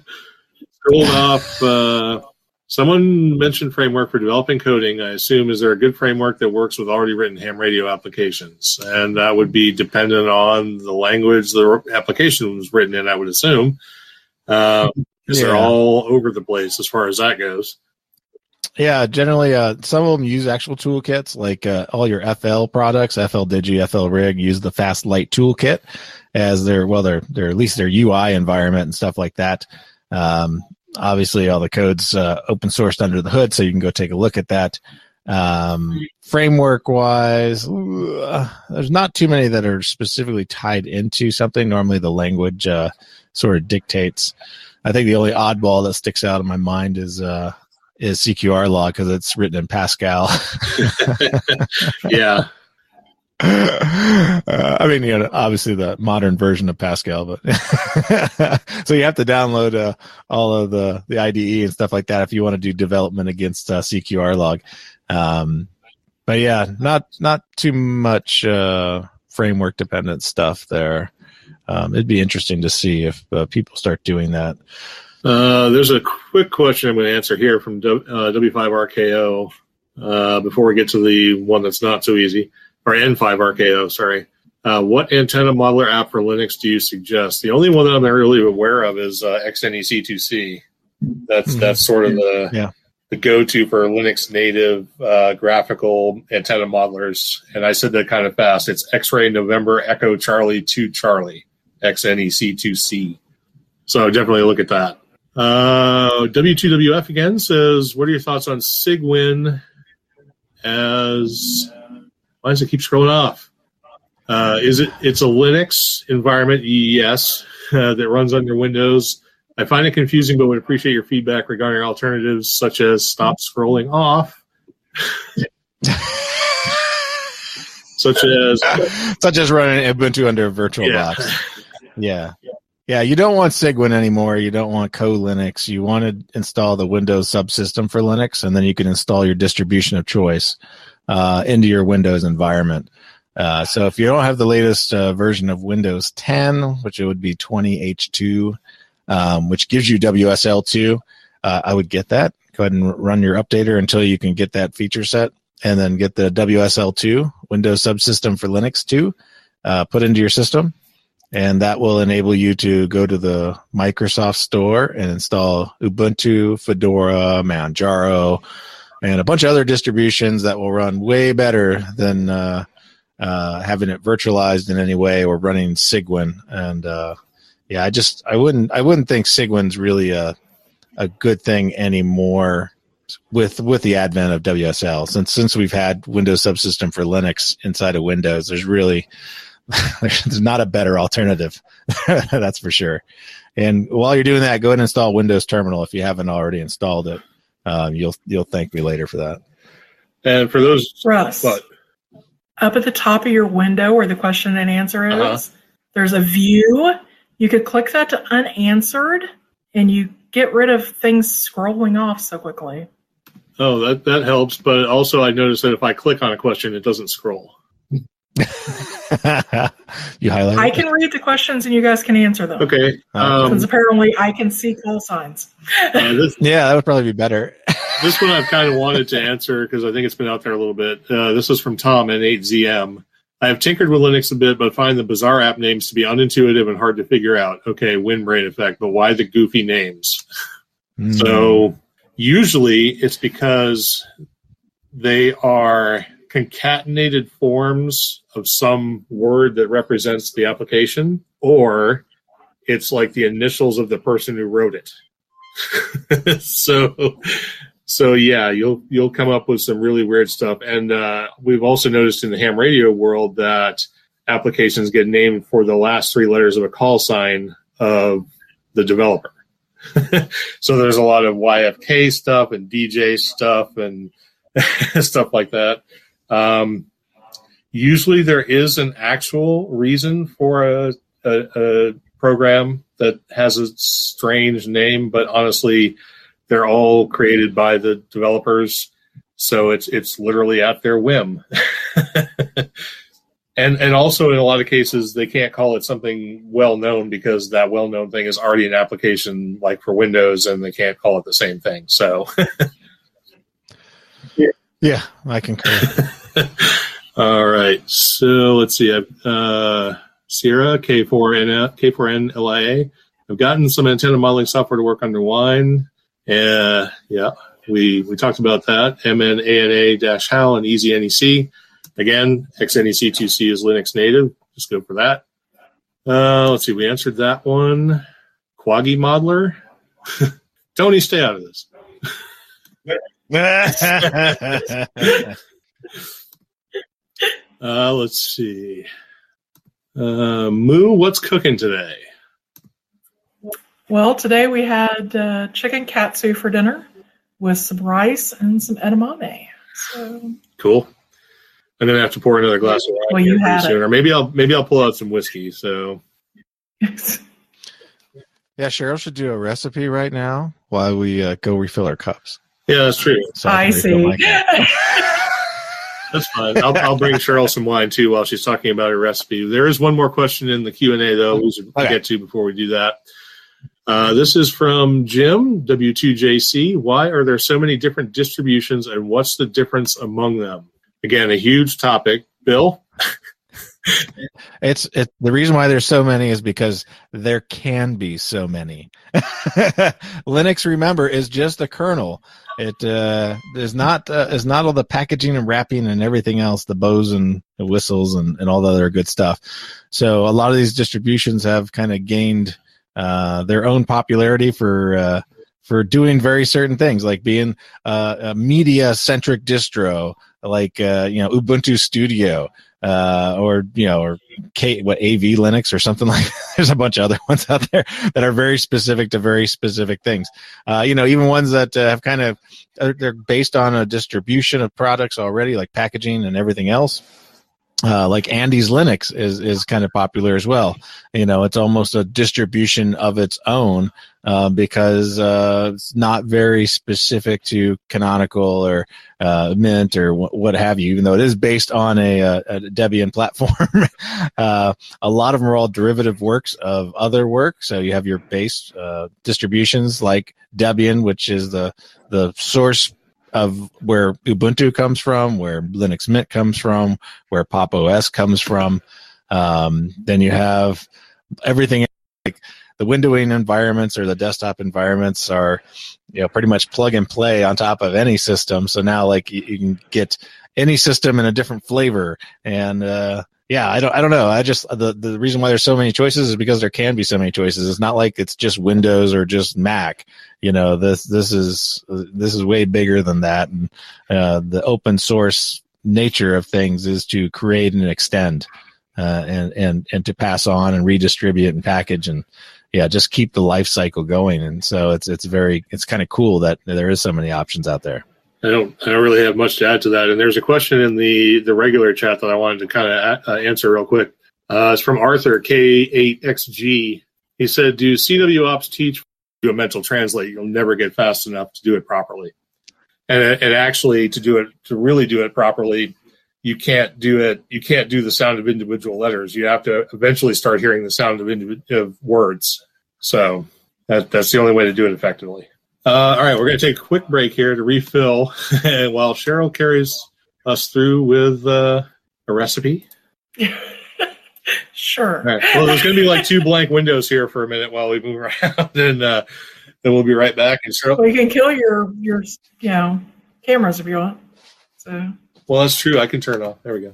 Scrolled off. Someone mentioned framework for developing coding. I assume, is there a good framework that works with already written ham radio applications? And that would be dependent on the language the application was written in, I would assume. They're all over the place as far as that goes. Yeah, generally, some of them use actual toolkits, like all your FL products, FL Digi, FL Rig, use the Fast Lite toolkit as their at least their UI environment and stuff like that. Obviously, all the code's open sourced under the hood, so you can go take a look at that. Framework-wise, there's not too many that are specifically tied into something. Normally, the language sort of dictates. I think the only oddball that sticks out in my mind is CQR Log, because it's written in Pascal. Yeah. I mean, you know, obviously the modern version of Pascal, but so you have to download all of the IDE and stuff like that if you want to do development against CQR Log. But yeah, not too much framework dependent stuff there. It'd be interesting to see if people start doing that. There's a quick question I'm going to answer here from W5RKO before we get to the one that's not so easy, or N5RKO, sorry. What antenna modeler app for Linux do you suggest? The only one that I'm really aware of is XNEC2C. That's sort of the go-to for Linux native graphical antenna modelers. And I said that kind of fast. It's X-Ray November Echo Charlie 2 Charlie, XNEC2C. So definitely look at that. W2WF again says, what are your thoughts on SIGWIN as, why does it keep scrolling off? It's a Linux environment, yes, that runs under Windows. I find it confusing, but would appreciate your feedback regarding alternatives such as stop scrolling off. such as running Ubuntu under a VirtualBox. Yeah. Yeah, you don't want SIGWIN anymore. You don't want co-Linux. You want to install the Windows subsystem for Linux, and then you can install your distribution of choice into your Windows environment. So if you don't have the latest version of Windows 10, which it would be 20H2, which gives you WSL2, I would get that. Go ahead and run your updater until you can get that feature set, and then get the WSL2, Windows subsystem for Linux 2, put into your system. And that will enable you to go to the Microsoft Store and install Ubuntu, Fedora, Manjaro, and a bunch of other distributions that will run way better than having it virtualized in any way or running SIGWIN. And I wouldn't think SIGWIN's really a good thing anymore with the advent of WSL. Since we've had Windows Subsystem for Linux inside of Windows, there's not a better alternative. That's for sure. And while you're doing that, go ahead and install Windows Terminal if you haven't already installed it. You'll thank me later for that. And for those, Russ, up at the top of your window where the question and answer is, there's a view. You could click that to unanswered, and you get rid of things scrolling off so quickly. Oh, that helps. But also, I noticed that if I click on a question, it doesn't scroll. You highlight. I can read the questions and you guys can answer them. Okay. Since apparently I can see call signs. That would probably be better. This one I've kind of wanted to answer because I think it's been out there a little bit. This is from Tom N8ZM. I have tinkered with Linux a bit, but find the bizarre app names to be unintuitive and hard to figure out. Okay, Windbrain effect, but why the goofy names? Mm. So usually it's because they are concatenated forms of some word that represents the application, or it's like the initials of the person who wrote it. so yeah, you'll come up with some really weird stuff. And we've also noticed in the ham radio world that applications get named for the last three letters of a call sign of the developer. So there's a lot of YFK stuff and DJ stuff and stuff like that. Usually there is an actual reason for a program that has a strange name, but honestly, they're all created by the developers. So it's literally at their whim. And also in a lot of cases, they can't call it something well-known because that well-known thing is already an application like for Windows, and they can't call it the same thing. So yeah, I concur. All right. So let's see. Sierra, K4NLIA. I've gotten some antenna modeling software to work under Wine. Yeah, we talked about that. MNANA-HAL and EasyNEC. Again, XNEC2C is Linux native. Just go for that. Let's see. We answered that one. Quaggy Modeler. Tony, stay out of this. Let's see. Moo, what's cooking today? Well, today we had chicken katsu for dinner with some rice and some edamame. So cool. I'm gonna have to pour another glass of wine here pretty soon, or maybe I'll pull out some whiskey. So yeah, Cheryl should do a recipe right now while we go refill our cups. Yeah, that's true. So I see. That's fine. I'll bring Cheryl some wine too while she's talking about her recipe. There is one more question in the Q&A though we'll get to before we do that. This is from Jim, W2JC. Why are there so many different distributions and what's the difference among them? Again, a huge topic. Bill? It's the reason why there's so many is because there can be so many. Linux, remember, is just a kernel. It is not all the packaging and wrapping and everything else, the bows and the whistles and all the other good stuff. So a lot of these distributions have kind of gained their own popularity for doing very certain things, like being a media-centric distro, like Ubuntu Studio. Or AV Linux or something like that. There's a bunch of other ones out there that are very specific to very specific things. Even ones that have they're based on a distribution of products already, like packaging and everything else. Like Andy's Linux is kind of popular as well. It's almost a distribution of its own because it's not very specific to Canonical or Mint or what have you, even though it is based on a Debian platform. A lot of them are all derivative works of other work. So you have your base distributions like Debian, which is the source of where Ubuntu comes from, where Linux Mint comes from, where Pop! OS comes from. Then you have everything else, like the windowing environments or the desktop environments are, pretty much plug and play on top of any system. So now, like, you can get any system in a different flavor. And I don't know. I just the reason why there's so many choices is because there can be so many choices. It's not like it's just Windows or just Mac. This is way bigger than that. And the open source nature of things is to create and extend, and to pass on and redistribute and package and just keep the life cycle going. And so it's kind of cool that there is so many options out there. I don't really have much to add to that. And there's a question in the regular chat that I wanted to kind of answer real quick. It's from Arthur, K8XG. He said, do CW Ops teach do a mental translate? You'll never get fast enough to do it properly. And actually, to really do it properly, you can't do the sound of individual letters. You have to eventually start hearing the sound of words. So that's the only way to do it effectively. All right, we're going to take a quick break here to refill while Cheryl carries us through with a recipe. Sure. All right. Well, there's going to be like two blank windows here for a minute while we move around, and then we'll be right back. And Cheryl, well, you can kill your cameras if you want. So. Well, that's true. I can turn it off. There we go.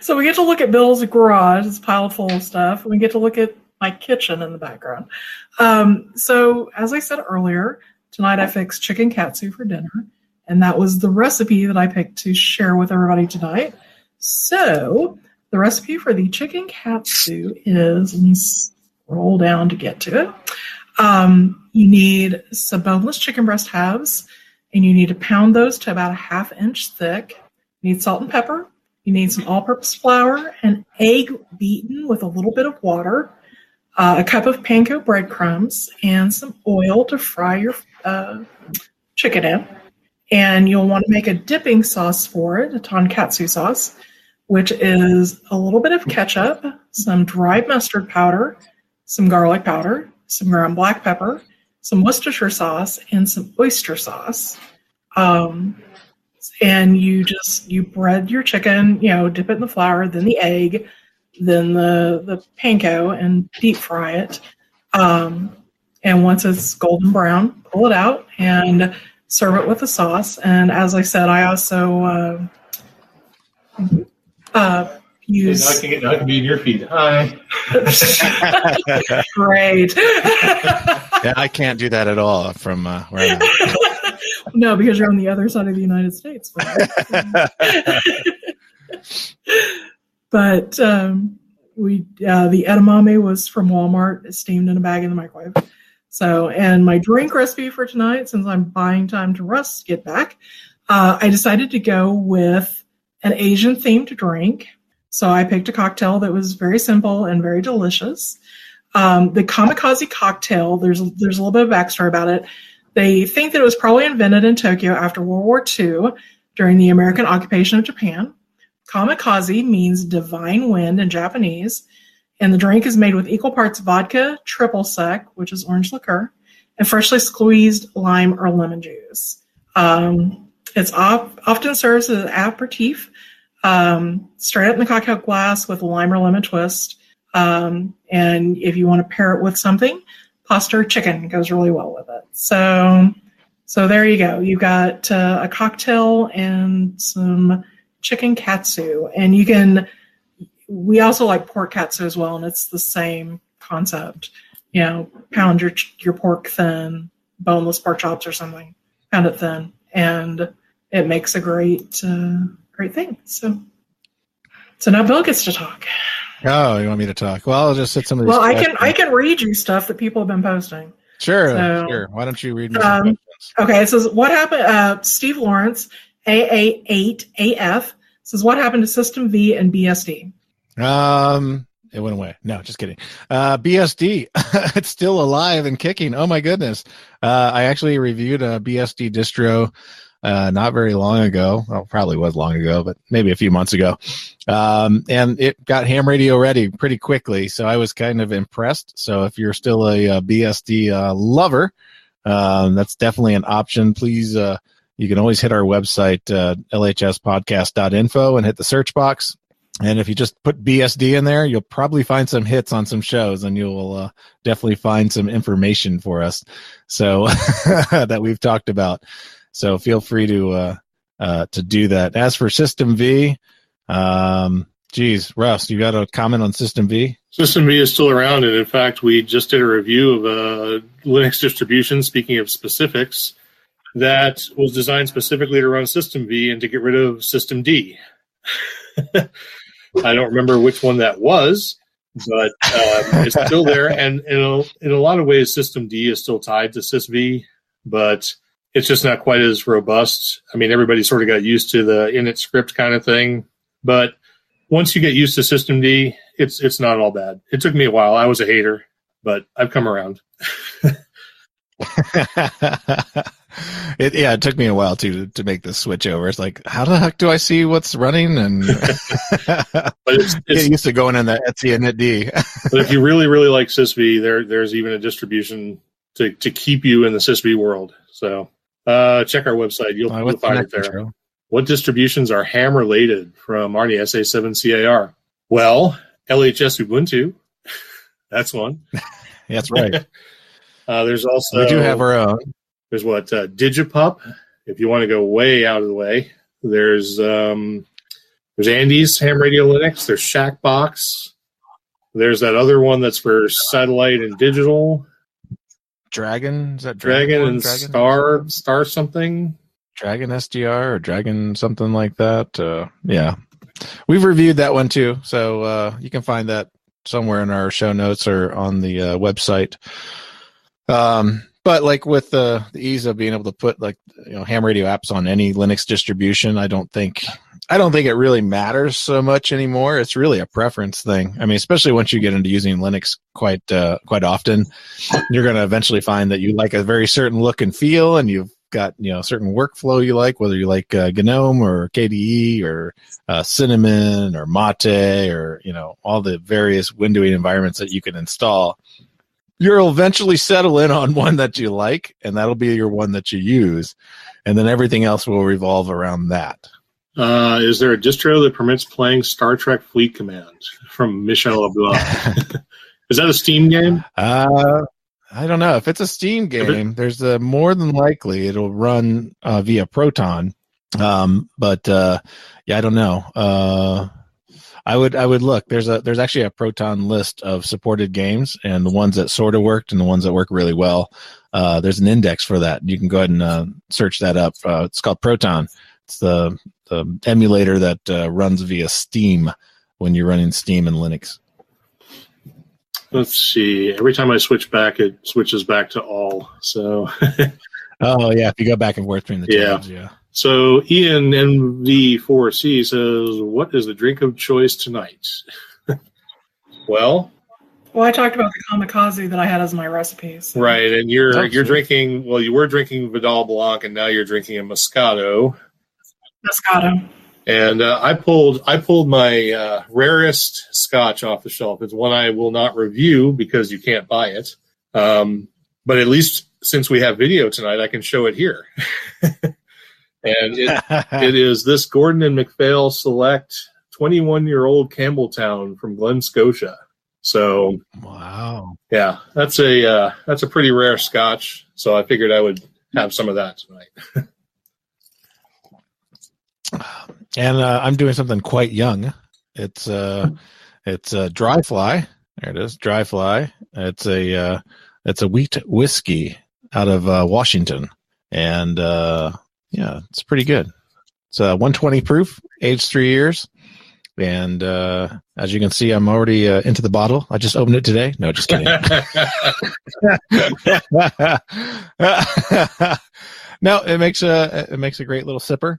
So we get to look at Bill's garage. It's piled full of stuff. We get to look at my kitchen in the background. So as I said earlier, tonight I fixed chicken katsu for dinner, and that was the recipe that I picked to share with everybody tonight. So the recipe for the chicken katsu is, let me scroll down to get to it. You need some boneless chicken breast halves, and you need to pound those to about a 1/2 inch thick. You need salt and pepper. You need some all-purpose flour, an egg beaten with a little bit of water, a cup of panko breadcrumbs, and some oil to fry your chicken in. And you'll want to make a dipping sauce for it, a tonkatsu sauce, which is a little bit of ketchup, some dried mustard powder, some garlic powder, some ground black pepper, some Worcestershire sauce, and some oyster sauce. And you bread your chicken, dip it in the flour, then the egg, then the panko, and deep fry it. And once it's golden brown, pull it out and serve it with the sauce. And as I said, I also use... I can be in your feed. Hi. Great. Yeah, I can't do that at all from where I'm at. No, because you're on the other side of the United States. But the edamame was from Walmart, steamed in a bag in the microwave. So, and my drink recipe for tonight, since I'm buying time to get back, I decided to go with an Asian-themed drink. So I picked a cocktail that was very simple and very delicious. The kamikaze cocktail, there's a little bit of backstory about it. They think that it was probably invented in Tokyo after World War II during the American occupation of Japan. Kamikaze means divine wind in Japanese, and the drink is made with equal parts vodka, triple sec, which is orange liqueur, and freshly squeezed lime or lemon juice. It's often serves as an aperitif, straight up in the cocktail glass with a lime or lemon twist. And if you want to pair it with something, pasta or chicken goes really well with it. So there you go. You got a cocktail and some chicken katsu, and we also like pork katsu as well, and it's the same concept. Pound your pork thin, boneless pork chops or something. Pound it thin, and it makes a great thing. So now Bill gets to talk. Oh, you want me to talk? Well, I'll just hit some of these. Well, I can read you stuff that people have been posting. Sure. Why don't you read me some questions? Okay, it says, what happened? Steve Lawrence, AA8AF, says, what happened to System V and BSD? It went away. No, just kidding. BSD, it's still alive and kicking. Oh, my goodness. I actually reviewed a BSD distro not very long ago. Well, probably was long ago, but maybe a few months ago. And it got ham radio ready pretty quickly, so I was kind of impressed. So if you're still a BSD lover, that's definitely an option. Please, you can always hit our website, lhspodcast.info, and hit the search box. And if you just put BSD in there, you'll probably find some hits on some shows, and you'll definitely find some information for us, so that we've talked about. So feel free to do that. As for System V, Russ, you got a comment on System V? System V is still around, and in fact, we just did a review of a Linux distribution, speaking of specifics, that was designed specifically to run System V and to get rid of System D. I don't remember which one that was, but it's still there. And in a lot of ways, System D is still tied to SysV, but it's just not quite as robust. I mean, everybody sort of got used to the init script kind of thing. But once you get used to System D, it's not all bad. It took me a while. I was a hater, but I've come around. It took me a while to make the switch over. It's like, how the heck do I see what's running? And but it's used to going in the Etsy and NetD. But if you really, really like SysV, there's even a distribution to keep you in the SysV world. So check our website. You'll find it there. Control? What distributions are ham related from Arnie SA7CAR? Well, LHS Ubuntu. That's one. That's right. There's also... We do have our own. There's what? Digipup, if you want to go way out of the way. There's Andy's Ham Radio Linux. There's Shackbox. There's that other one that's for satellite and digital. Dragon? Is that Dragon and Dragon? Star something? Dragon SDR or Dragon something like that. Yeah. We've reviewed that one too. So you can find that somewhere in our show notes or on the website. But like with the ease of being able to put ham radio apps on any Linux distribution, I don't think I don't think it really matters so much anymore. It's really a preference thing. I mean, especially once you get into using Linux quite often, you're going to eventually find that you like a very certain look and feel, and you've got, you know, a certain workflow you like, whether you like GNOME or KDE or Cinnamon or Mate or, you know, all the various windowing environments that you can install. You'll eventually settle in on one that you like, and that'll be your one that you use, and then everything else will revolve around that. Is there a distro that permits playing Star Trek Fleet Command from Michel Abdulla? Is that a Steam game? I don't know. If it's a Steam game, there's more than likely it'll run via Proton. Yeah, I don't know. I would look. There's actually a Proton list of supported games, and the ones that sort of worked and the ones that work really well. There's an index for that. You can go ahead and search that up. It's called Proton. It's the emulator that runs via Steam when you're running Steam and Linux. Let's see. Every time I switch back, it switches back to all. So. Oh yeah, if you go back and forth between the tabs, yeah. So Ian MD4C says, "What is the drink of choice tonight?" Well, I talked about the kamikaze that I had as my recipes. So. Right, and you're drinking. Well, you were drinking Vidal Blanc, and now you're drinking a Moscato. Moscato. And I pulled my rarest Scotch off the shelf. It's one I will not review because you can't buy it. But at least since we have video tonight, I can show it here. And it is this Gordon and MacPhail Select 21-year-old Campbelltown from Glen Scotia. So, wow, yeah, that's a pretty rare Scotch. So I figured I would have some of that tonight. And I'm doing something quite young. It's a Dry Fly. There it is, Dry Fly. It's a wheat whiskey out of Washington, and. Yeah, it's pretty good. It's 120 proof, aged 3 years. And as you can see, I'm already into the bottle. I just opened it today. No, just kidding. No, it makes a great little sipper,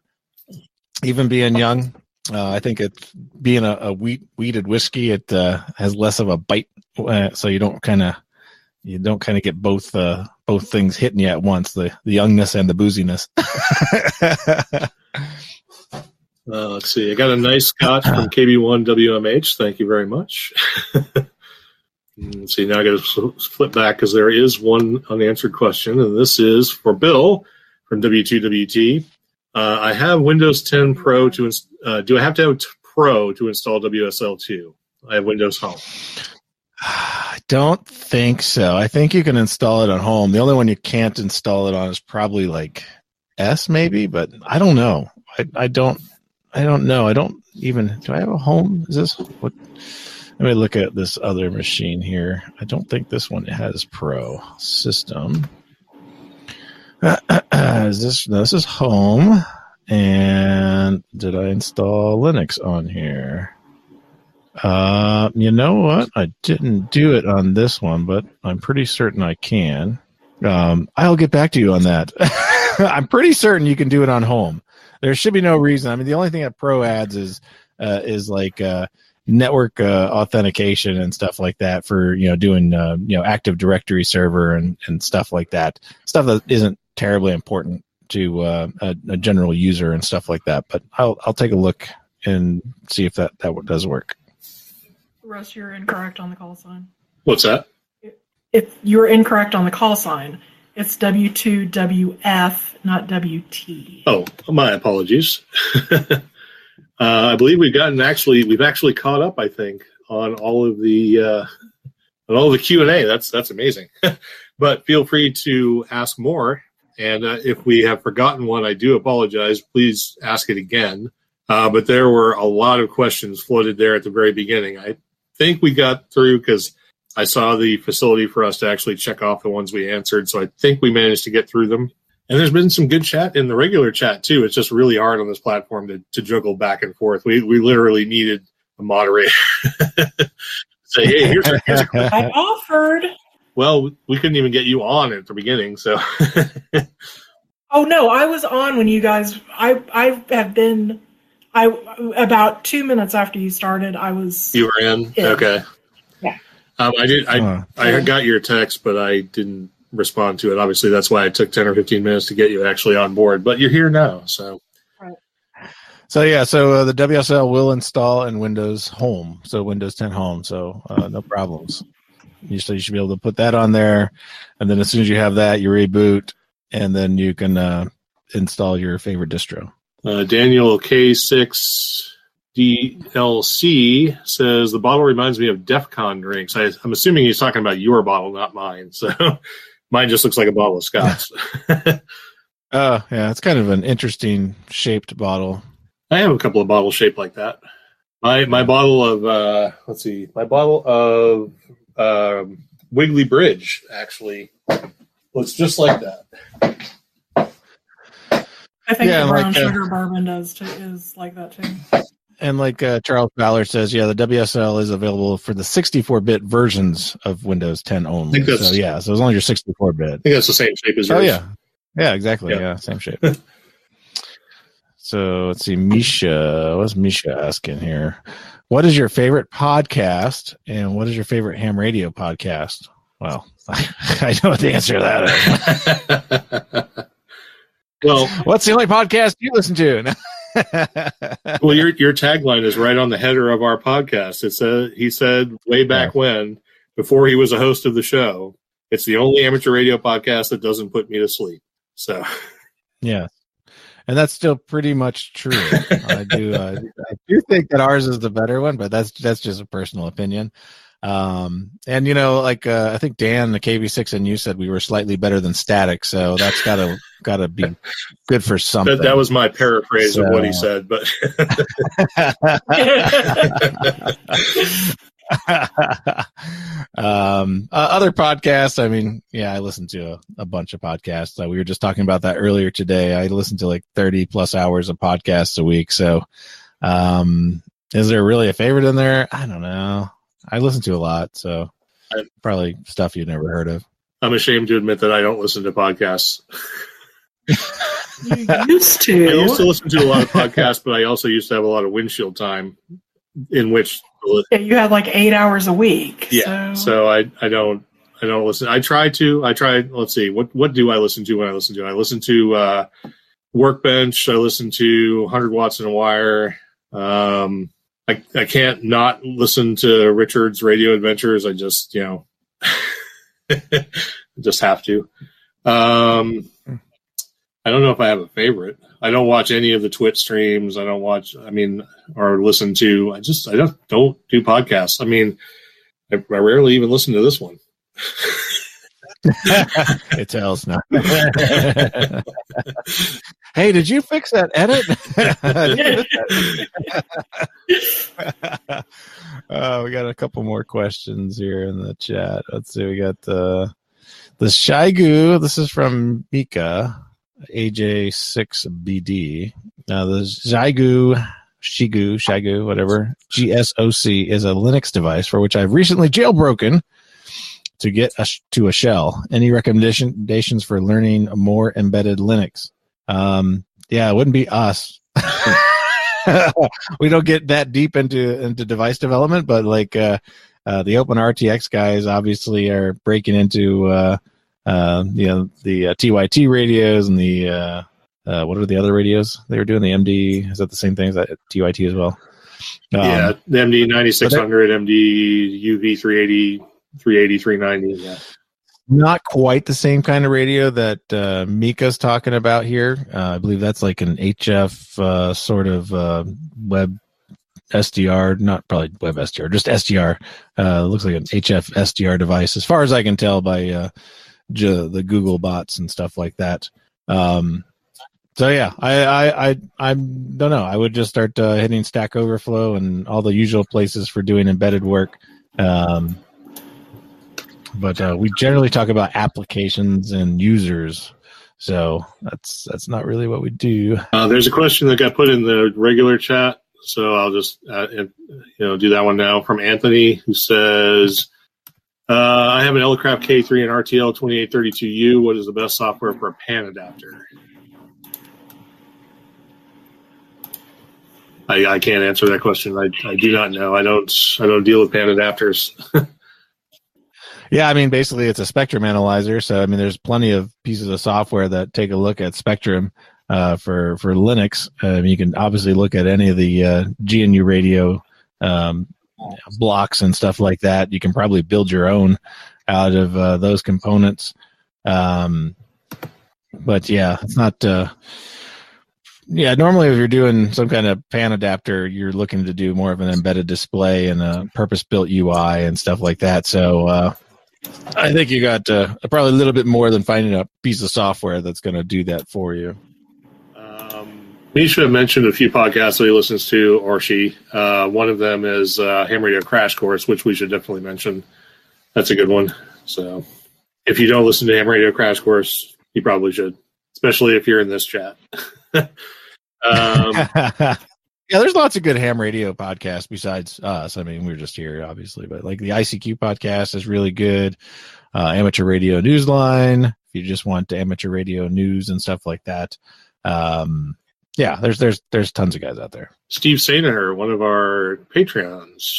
even being young. I think it's being a wheated whiskey, it has less of a bite, so you don't kind of get both things hitting you at once, the youngness and the booziness. Let's see. I got a nice Scotch from KB1 WMH. Thank you very much. Let's see. Now I got to flip back because there is one unanswered question, and this is for Bill from W2WT. I have Windows 10 Pro to do I have to have Pro to install WSL2? I have Windows Home. I don't think so. I think you can install it on home. The only one you can't install it on is probably like S, maybe, but I don't know. I don't know. I don't even. Do I have a home? Is this what? Let me look at this other machine here. I don't think this one has Pro system. This is home. And did I install Linux on here? You know what? I didn't do it on this one, but I'm pretty certain I can. I'll get back to you on that. I'm pretty certain you can do it on home. There should be no reason. I mean, the only thing that Pro adds is like network authentication and stuff like that for, you know, doing Active Directory server and stuff like that. Stuff that isn't terribly important to a general user and stuff like that. But I'll take a look and see if that does work. Russ, you're incorrect on the call sign. What's that? If you're incorrect on the call sign, it's W2WF, not WT. Oh, my apologies. I believe we've actually caught up, I think, on all of the Q&A. That's amazing. But feel free to ask more, and if we have forgotten one, I do apologize. Please ask it again. But there were a lot of questions floated there at the very beginning. I think we got through because I saw the facility for us to actually check off the ones we answered. So I think we managed to get through them. And there's been some good chat in the regular chat, too. It's just really hard on this platform to juggle back and forth. We literally needed a moderator. Say, hey, here's a I offered. Well, we couldn't even get you on at the beginning, so. Oh, no, I was on when you guys – I have been – About 2 minutes after you started, I was. You were in? Okay. Yeah. I got your text, but I didn't respond to it. Obviously, that's why it took 10 or 15 minutes to get you actually on board. But you're here now, so. Right. So, yeah. So, the WSL will install in Windows Home. So, Windows 10 Home. So, no problems. So, you should be able to put that on there. And then as soon as you have that, you reboot. And then you can install your favorite distro. Daniel K6DLC says, the bottle reminds me of DEF CON drinks. I'm assuming he's talking about your bottle, not mine. So mine just looks like a bottle of scotch. Yeah, it's kind of an interesting shaped bottle. I have a couple of bottles shaped like that. My bottle of, Wiggly Bridge actually looks just like that. I think the brown sugar bourbon is like that too. And like Charles Ballard says, yeah, the WSL is available for the 64-bit versions of Windows 10 only. So yeah, so as long as you're 64-bit, I think that's the same shape as yours. Oh yeah, exactly. Yeah same shape. So let's see, Misha. What's Misha asking here? What is your favorite podcast, and what is your favorite ham radio podcast? Well, I know what the answer to that is. Well, what's the only podcast you listen to? Well, your tagline is right on the header of our podcast. It's he said way back when, before he was a host of the show, it's the only amateur radio podcast that doesn't put me to sleep. So, yeah, and that's still pretty much true. I do think that ours is the better one, but that's just a personal opinion. And you know, like, I think Dan, the KB6, and you said we were slightly better than Static. So that's gotta be good for something. That was my paraphrase of what he said, but other podcasts. I mean, yeah, I listen to a bunch of podcasts. We were just talking about that earlier today. I listen to like 30 plus hours of podcasts a week. So, is there really a favorite in there? I don't know. I listen to a lot, so probably stuff you've never heard of. I'm ashamed to admit that I don't listen to podcasts. You used to. I used to listen to a lot of podcasts, but I also used to have a lot of windshield time in which you had like 8 hours a week. Yeah, so I don't listen. I try. Let's see, what do I listen to when I listen to? I listen to Workbench. I listen to 100 Watts in a Wire. I can't not listen to Richard's Radio Adventures. I just, just have to. I don't know if I have a favorite. I don't watch any of the Twitch streams. I don't watch, or listen to, I don't do podcasts. I mean, I rarely even listen to this one. It tells now. Hey, did you fix that edit? We got a couple more questions here in the chat. Let's see. We got the Shy Goo. This is from Mika, AJ6BD. The Shigu, whatever, GSOC is a Linux device for which I've recently jailbroken to get to a shell. Any recommendations for learning more embedded Linux? It wouldn't be us. We don't get that deep into device development, but like the OpenRTX guys obviously are breaking into the TYT radios and the what are the other radios they were doing? The MD, is that the same thing? Is that TYT as well? The MD 9600, MD UV 380. 380, 390, yeah. Not quite the same kind of radio that Mika's talking about here. I believe that's like an HF sort of web SDR, not probably web SDR, just SDR. Looks like an HF SDR device, as far as I can tell by the Google bots and stuff like that. So yeah, I don't know. I would just start hitting Stack Overflow and all the usual places for doing embedded work. But we generally talk about applications and users, so that's not really what we do. There's a question that got put in the regular chat, so I'll just do that one now, from Anthony, who says, I have an Elecraft K3 and RTL 2832U. What is the best software for a PAN adapter? I can't answer that question. I do not know. I don't deal with pan adapters. Yeah, I mean, basically it's a spectrum analyzer. So, I mean, there's plenty of pieces of software that take a look at spectrum for Linux. You can obviously look at any of the GNU radio blocks and stuff like that. You can probably build your own out of those components. But yeah, it's not... yeah, normally if you're doing some kind of pan adapter, you're looking to do more of an embedded display and a purpose-built UI and stuff like that. So I think you got probably a little bit more than finding a piece of software that's going to do that for you. Misha mentioned a few podcasts that he listens to, or she. One of them is Ham Radio Crash Course, which we should definitely mention. That's a good one. So if you don't listen to Ham Radio Crash Course, you probably should, especially if you're in this chat. Yeah, there's lots of good ham radio podcasts besides us. I mean, we're just here, obviously, but like the ICQ podcast is really good. Amateur Radio Newsline, if you just want amateur radio news and stuff like that. Yeah, there's tons of guys out there. Steve Sainer, one of our Patreons,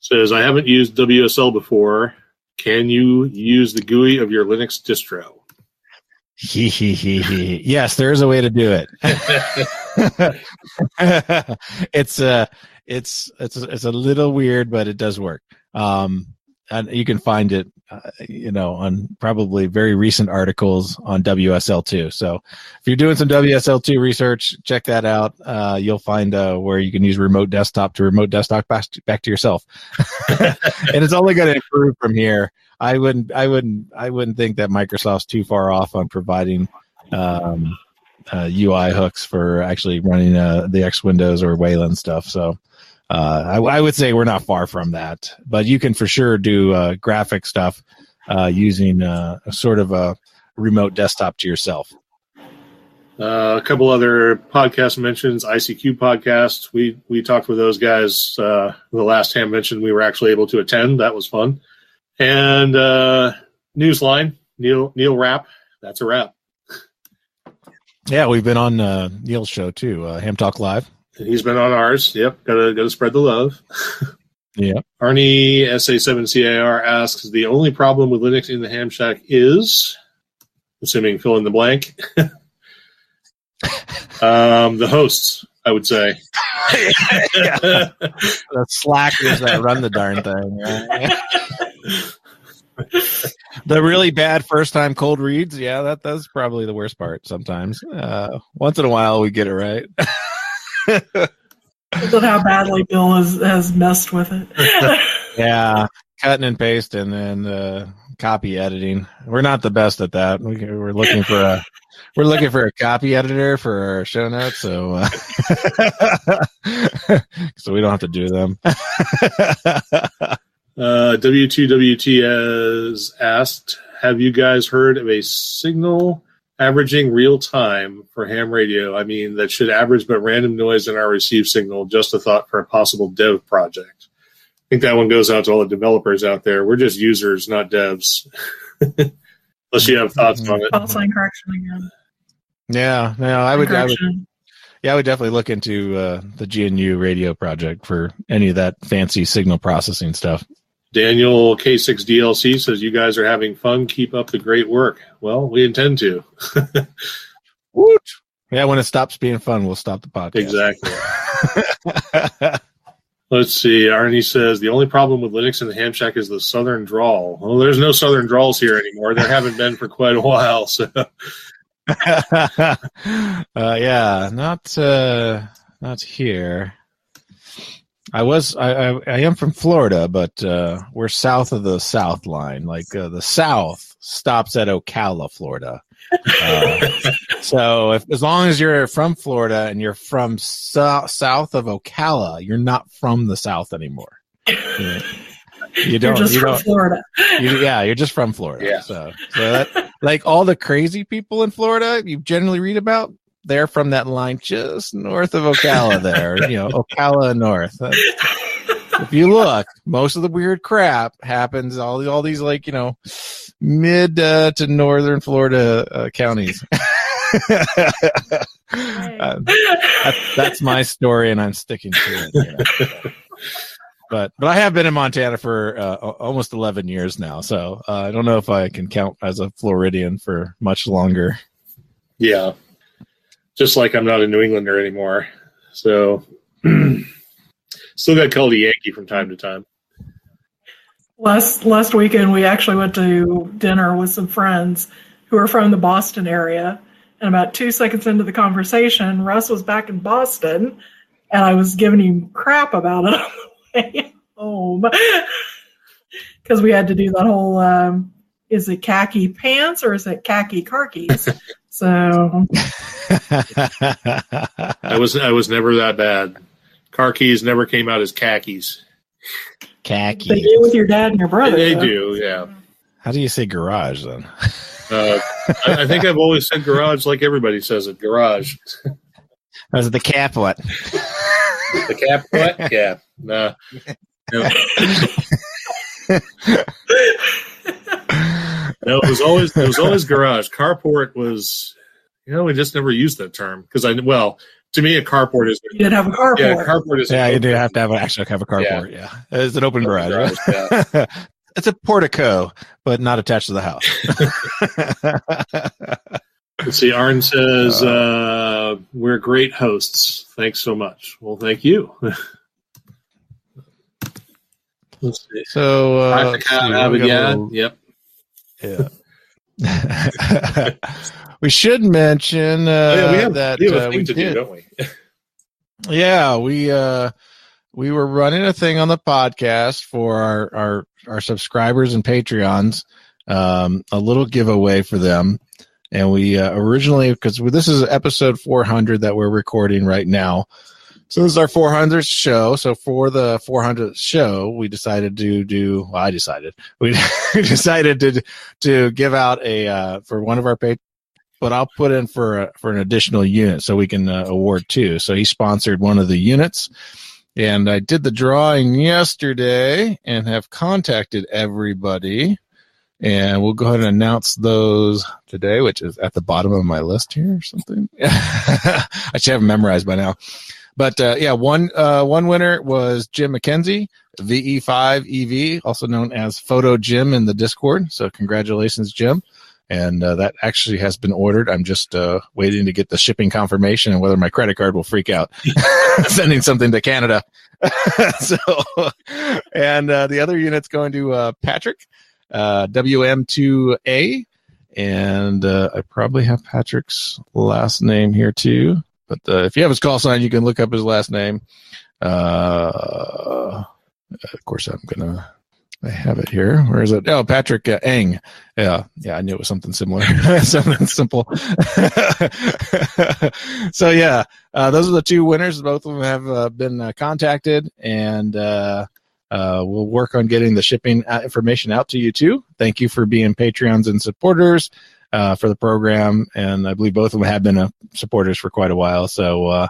says, "I haven't used WSL before. Can you use the GUI of your Linux distro?" Yes, there is a way to do it. It's a little weird, but it does work. And you can find it, on probably very recent articles on WSL2. So if you're doing some WSL2 research, check that out. You'll find where you can use remote desktop to remote desktop back to yourself, and it's only going to improve from here. I wouldn't think that Microsoft's too far off on providing UI hooks for actually running the X Windows or Wayland stuff. So I would say we're not far from that. But you can for sure do graphic stuff using sort of a remote desktop to yourself. A couple other podcast mentions, ICQ podcast. We talked with those guys. The last hand mentioned we were actually able to attend. That was fun. And Newsline, Neil Rapp. That's a wrap. Yeah, we've been on Neil's show too, Ham Talk Live. And he's been on ours. Yep, gotta spread the love. Yeah. Arnie SA7CAR asks, "The only problem with Linux in the ham shack is," assuming fill in the blank, the hosts, I would say. Yeah. The slackers that run the darn thing. Right? The really bad first-time cold reads, yeah, that's probably the worst part sometimes. Once in a while, we get it right. Look at how badly Bill has messed with it. Yeah, cutting and pasting and copy editing. We're not the best at that. We're looking for a copy editor for our show notes, so so we don't have to do them. W2WT has asked, "Have you guys heard of a signal averaging real time for ham radio? I mean, that should average but random noise in our receive signal. Just a thought for a possible dev project." I think that one goes out to all the developers out there. We're just users, not devs. Unless you have thoughts on it. False correction again. Yeah, no, I would definitely look into the GNU radio project for any of that fancy signal processing stuff. Daniel K6DLC says, "You guys are having fun. Keep up the great work." Well, we intend to. Woot! Yeah, when it stops being fun, we'll stop the podcast. Exactly. Let's see. Arnie says, "The only problem with Linux in the ham shack is the southern drawl." Well, there's no southern drawls here anymore. There haven't been for quite a while. So, yeah, not here. I am from Florida, but we're south of the South line. Like the South stops at Ocala, Florida. So as long as you're from Florida and you're from south of Ocala, you're not from the South anymore. You're just from Florida. You're just from Florida. Yeah. So that, like all the crazy people in Florida you generally read about, they're from that line just north of Ocala there, Ocala North. If you look, most of the weird crap happens, all these like, mid to northern Florida counties. That's my story, and I'm sticking to it. You know? But I have been in Montana for almost 11 years now, so I don't know if I can count as a Floridian for much longer. Yeah, just like I'm not a New Englander anymore, so still got called a Yankee from time to time. Last weekend, we actually went to dinner with some friends who are from the Boston area, and about 2 seconds into the conversation, Russ was back in Boston, and I was giving him crap about it. Home because we had to do that whole is it khaki pants or is it khaki khakis? So I was never that bad. Khakis never came out as khakis. Khakis. They do with your dad and your brother. They do, yeah. How do you say garage then? I think I've always said garage like everybody says it. Garage. Or is it the cap what? The cap what? Yeah. Nah. No. No, it was always garage. Carport was, we just never used that term because to me a carport is. You did have a carport. Yeah, a carport is. Yeah, you did have to have a carport. Yeah, yeah. It's an open garage. Right? Yeah. It's a portico, but not attached to the house. Let's see, Arn says, we're great hosts. Thanks so much. Well, thank you. Let's see. So, yep. Yeah. We should mention that we have a thing to do, don't we? Yeah, we were running a thing on the podcast for our subscribers and Patreons, a little giveaway for them. And we originally, because this is episode 400 that we're recording right now. So this is our 400th show. So for the 400th show, we decided to do, well, I decided, we decided to give out a, for one of our patrons, but I'll put in for an additional unit so we can award two. So he sponsored one of the units. And I did the drawing yesterday and have contacted everybody. And we'll go ahead and announce those today, which is at the bottom of my list here or something. I should have them memorized by now. But, one winner was Jim McKenzie, VE5EV, also known as Photo Jim in the Discord. So congratulations, Jim. And that actually has been ordered. I'm just waiting to get the shipping confirmation and whether my credit card will freak out sending something to Canada. The other unit's going to Patrick. WM2A, and I probably have Patrick's last name here too, but if you have his call sign, you can look up his last name. Of course, I have it here. Where is it? Oh, Patrick Eng. Yeah, I knew it was something similar. Something simple. So yeah, those are the two winners. Both of them have been contacted, and we'll work on getting the shipping information out to you too. Thank you for being Patreons and supporters for the program. And I believe both of them have been supporters for quite a while. So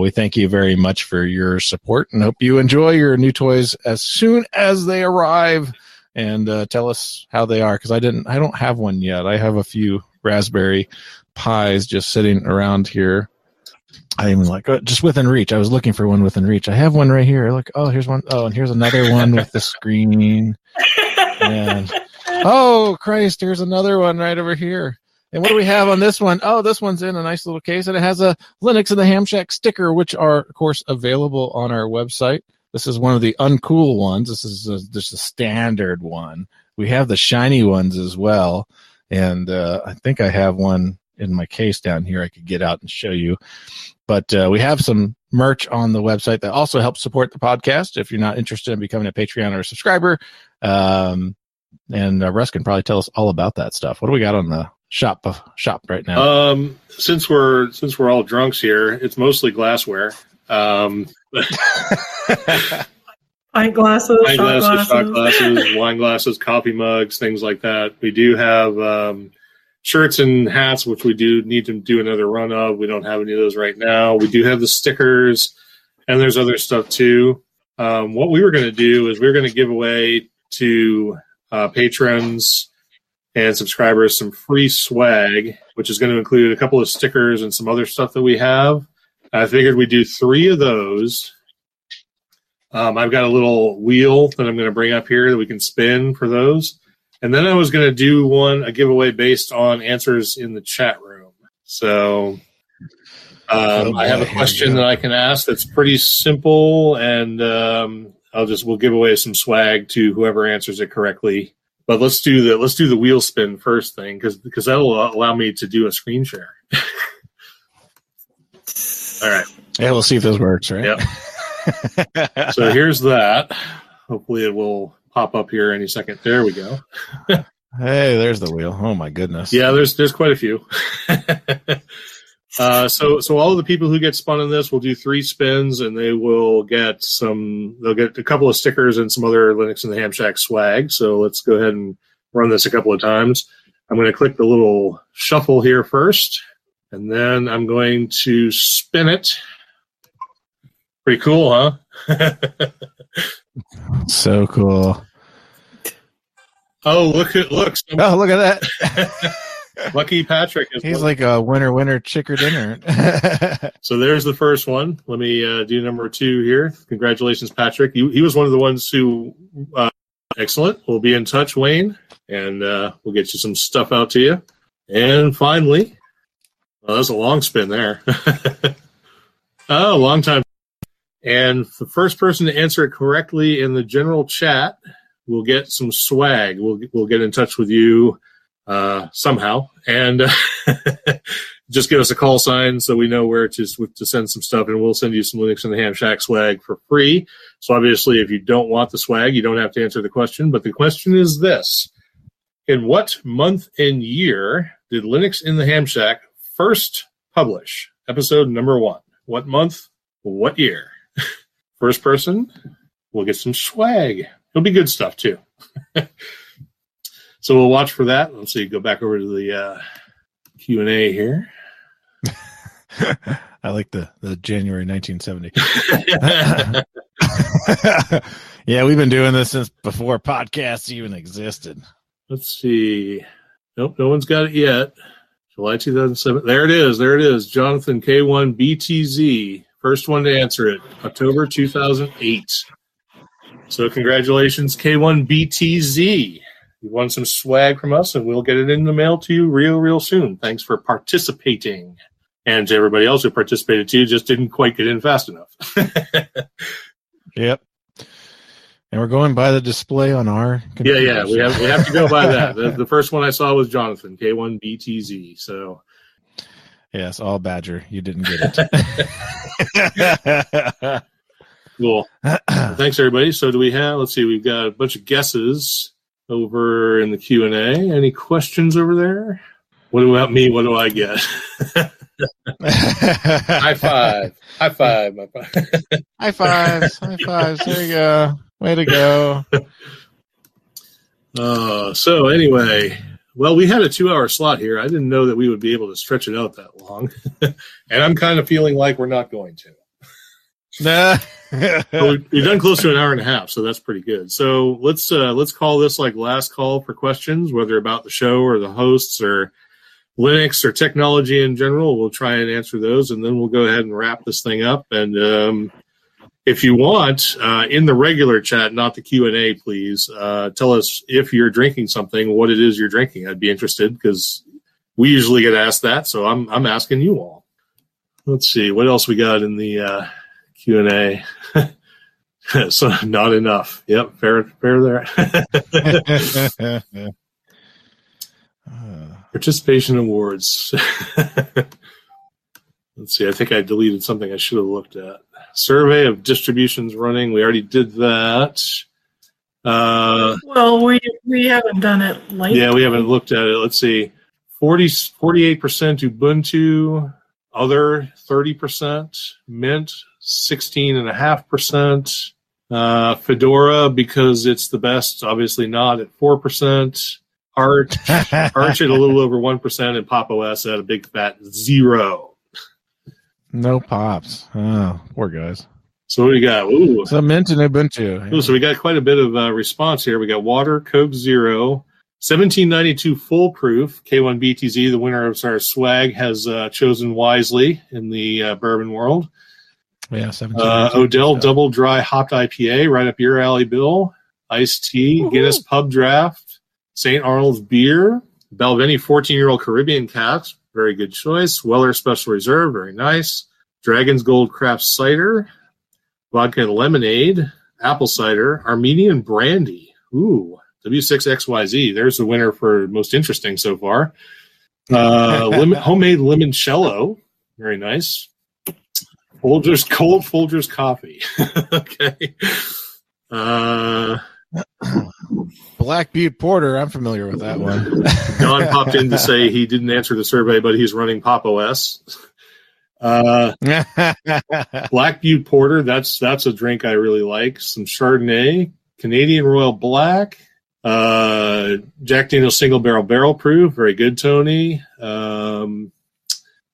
we thank you very much for your support and hope you enjoy your new toys as soon as they arrive. And tell us how they are, because I don't have one yet. I have a few Raspberry Pis just sitting around here. I'm like, just within reach. I was looking for one within reach. I have one right here. Look, here's one. Oh, and here's another one with the screen. And, oh, Christ, here's another one right over here. And what do we have on this one? Oh, this one's in a nice little case, and it has a Linux and the Ham Shack sticker, which are, of course, available on our website. This is one of the uncool ones. This is just a standard one. We have the shiny ones as well. And I think I have one in my case down here I could get out and show you. But we have some merch on the website that also helps support the podcast if you're not interested in becoming a Patreon or a subscriber. Russ can probably tell us all about that stuff. What do we got on the shop right now? Since we're all drunks here, it's mostly glassware. Pint glasses, shot glasses, wine glasses, coffee mugs, things like that. We do have shirts and hats, which we do need to do another run of. We don't have any of those right now. We do have the stickers, and there's other stuff too. What we were going to do is we were going to give away to patrons and subscribers some free swag, which is going to include a couple of stickers and some other stuff that we have. I figured we'd do three of those. I've got a little wheel that I'm going to bring up here that we can spin for those. And then I was going to do a giveaway based on answers in the chat room. So I have a question that I can ask that's pretty simple, and we'll give away some swag to whoever answers it correctly. But let's do the wheel spin first thing, because that'll allow me to do a screen share. All right. Yeah, we'll see if this works, right? Yep. So here's that. Hopefully it will pop up here any second. There we go. Hey, there's the wheel. Oh my goodness. Yeah, there's quite a few. So all of the people who get spun in this will do three spins, and they will get they'll get a couple of stickers and some other Linux in the Ham Shack swag. So let's go ahead and run this a couple of times. I'm going to click the little shuffle here first, and then I'm going to spin it. Pretty cool, huh? So cool. Oh, look. Oh, look at that. Lucky Patrick. He's like a winner, chicken dinner. So there's the first one. Let me do number two here. Congratulations, Patrick. He was one of the ones who... excellent. We'll be in touch, Wayne, and we'll get you some stuff out to you. And finally... Well, that's a long spin there. Oh, long time. And the first person to answer it correctly in the general chat will get some swag. We'll get in touch with you somehow, and just give us a call sign so we know where to send some stuff, and we'll send you some Linux in the Ham Shack swag for free. So obviously, if you don't want the swag, you don't have to answer the question. But the question is this: in what month and year did Linux in the Ham Shack first publish? Episode number 1. What month? What year? First person will get some swag. It'll be good stuff too. So we'll watch for that. Let's see. Go back over to the Q&A here. I like the January 1970. Yeah, we've been doing this since before podcasts even existed. Let's see. Nope, no one's got it yet. July 2007. There it is. There it is. Jonathan K1BTZ. First one to answer it. October 2008. So congratulations, K1BTZ. You won some swag from us, and we'll get it in the mail to you real soon. Thanks for participating. And to everybody else who participated too, just didn't quite get in fast enough. Yep. And we're going by the display on our computer. Yeah, we have to go by that. The first one I saw was Jonathan, K1BTZ. So yes, all Badger. You didn't get it. Cool. Well, thanks, everybody. So we've got a bunch of guesses over in the Q&A. Any questions over there? What about me? What do I get? High fives. There you go. Way to go. So anyway, well, we had a 2-hour slot here. I didn't know that we would be able to stretch it out that long. And I'm kind of feeling like we're not going to. Nah. We've done close to an hour and a half, so that's pretty good. So let's call this like last call for questions, whether about the show or the hosts or Linux or technology in general. We'll try and answer those, and then we'll go ahead and wrap this thing up. And if you want, in the regular chat, not the Q&A, please, tell us if you're drinking something, what it is you're drinking. I'd be interested, because we usually get asked that, so I'm asking you all. Let's see, what else we got in the Q&A? So not enough. Yep, fair there. Participation awards. Let's see, I think I deleted something I should have looked at. Survey of distributions running. We already did that. Well, we haven't done it lately. Yeah, we haven't looked at it. Let's see. 48% Ubuntu, other 30%, Mint 16.5%, Fedora, because it's the best, obviously not, at 4%, Arch at a little over 1%, and Pop! OS at a big fat 0%. No pops. Oh, poor guys. So what do we got? Ooh. So Mint and Ubuntu. Yeah. Ooh, so we got quite a bit of response here. We got Water, Coke Zero, 1792 Foolproof, K1BTZ, the winner of our swag, has chosen wisely in the bourbon world. Yeah, 1792. Odell Double Dry Hopped IPA, right up your alley, Bill. Iced Tea, woo-hoo. Guinness Pub Draft, St. Arnold's Beer, Balvenie 14-Year-Old Caribbean Cask, very good choice. Weller Special Reserve, very nice. Dragon's Gold Craft Cider, Vodka and Lemonade, Apple Cider, Armenian Brandy. Ooh. W6XYZ, there's the winner for most interesting so far. Homemade limoncello, very nice. Folgers coffee. Okay. Black Butte Porter, I'm familiar with that one. Don popped in to say he didn't answer the survey, but he's running Pop OS. Black Butte Porter, that's a drink I really like. Some Chardonnay, Canadian Royal Black, Jack Daniel's Single Barrel Proof, very good, Tony.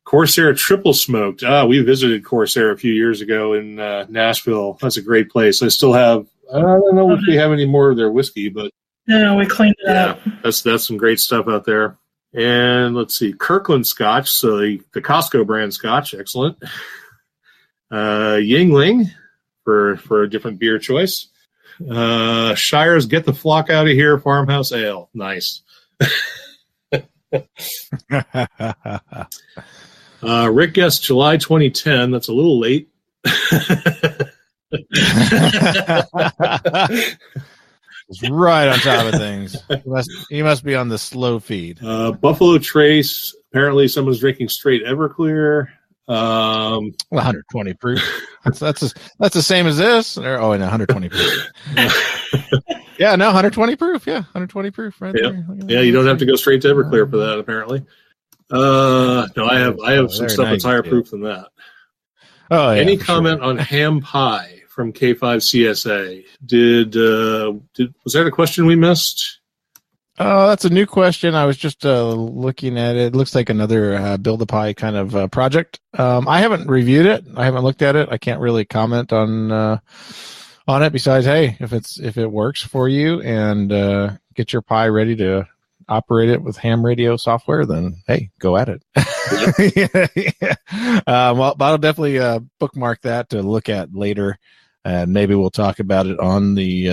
Corsair Triple Smoked. We visited Corsair a few years ago in Nashville. That's a great place. I don't know if we have any more of their whiskey, but no, we cleaned it up. That's some great stuff out there. And let's see, Kirkland Scotch, so the Costco brand Scotch, excellent. Yingling for a different beer choice. Shires, Get the Flock Out of Here, Farmhouse Ale. Nice. Rick guessed July 2010. That's a little late. It's right on top of things. He must be on the slow feed. Buffalo Trace. Apparently someone's drinking straight Everclear. 120 proof. That's the same as this. Oh, and 120 proof. Yeah, no, 120 proof. Yeah, 120 proof. Right. Yep. There. Yeah, you don't have to go straight to Everclear for that. Apparently. No, I have some stuff that's higher proof than that. Oh, yeah, any comment on ham pie from K5CSA? Was that a question we missed? Oh, that's a new question. I was just looking at it. It looks like another Build a Pie kind of project. I haven't reviewed it. I haven't looked at it. I can't really comment on it. Besides, hey, if it works for you and get your pie ready to operate it with ham radio software, then hey, go at it. Yeah. Well, I'll definitely bookmark that to look at later, and maybe we'll talk about it on one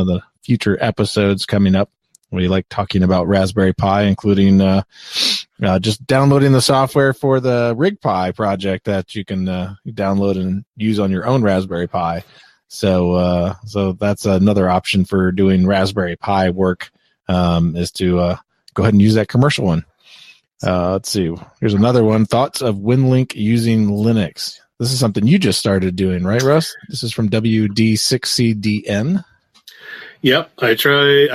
of the future episodes coming up. We like talking about Raspberry Pi, including just downloading the software for the Rig Pi project that you can download and use on your own Raspberry Pi. So that's another option for doing Raspberry Pi work, is to go ahead and use that commercial one. Let's see. Here's another one. Thoughts of WinLink using Linux. This is something you just started doing, right, Russ? This is from WD6CDN. Yep, I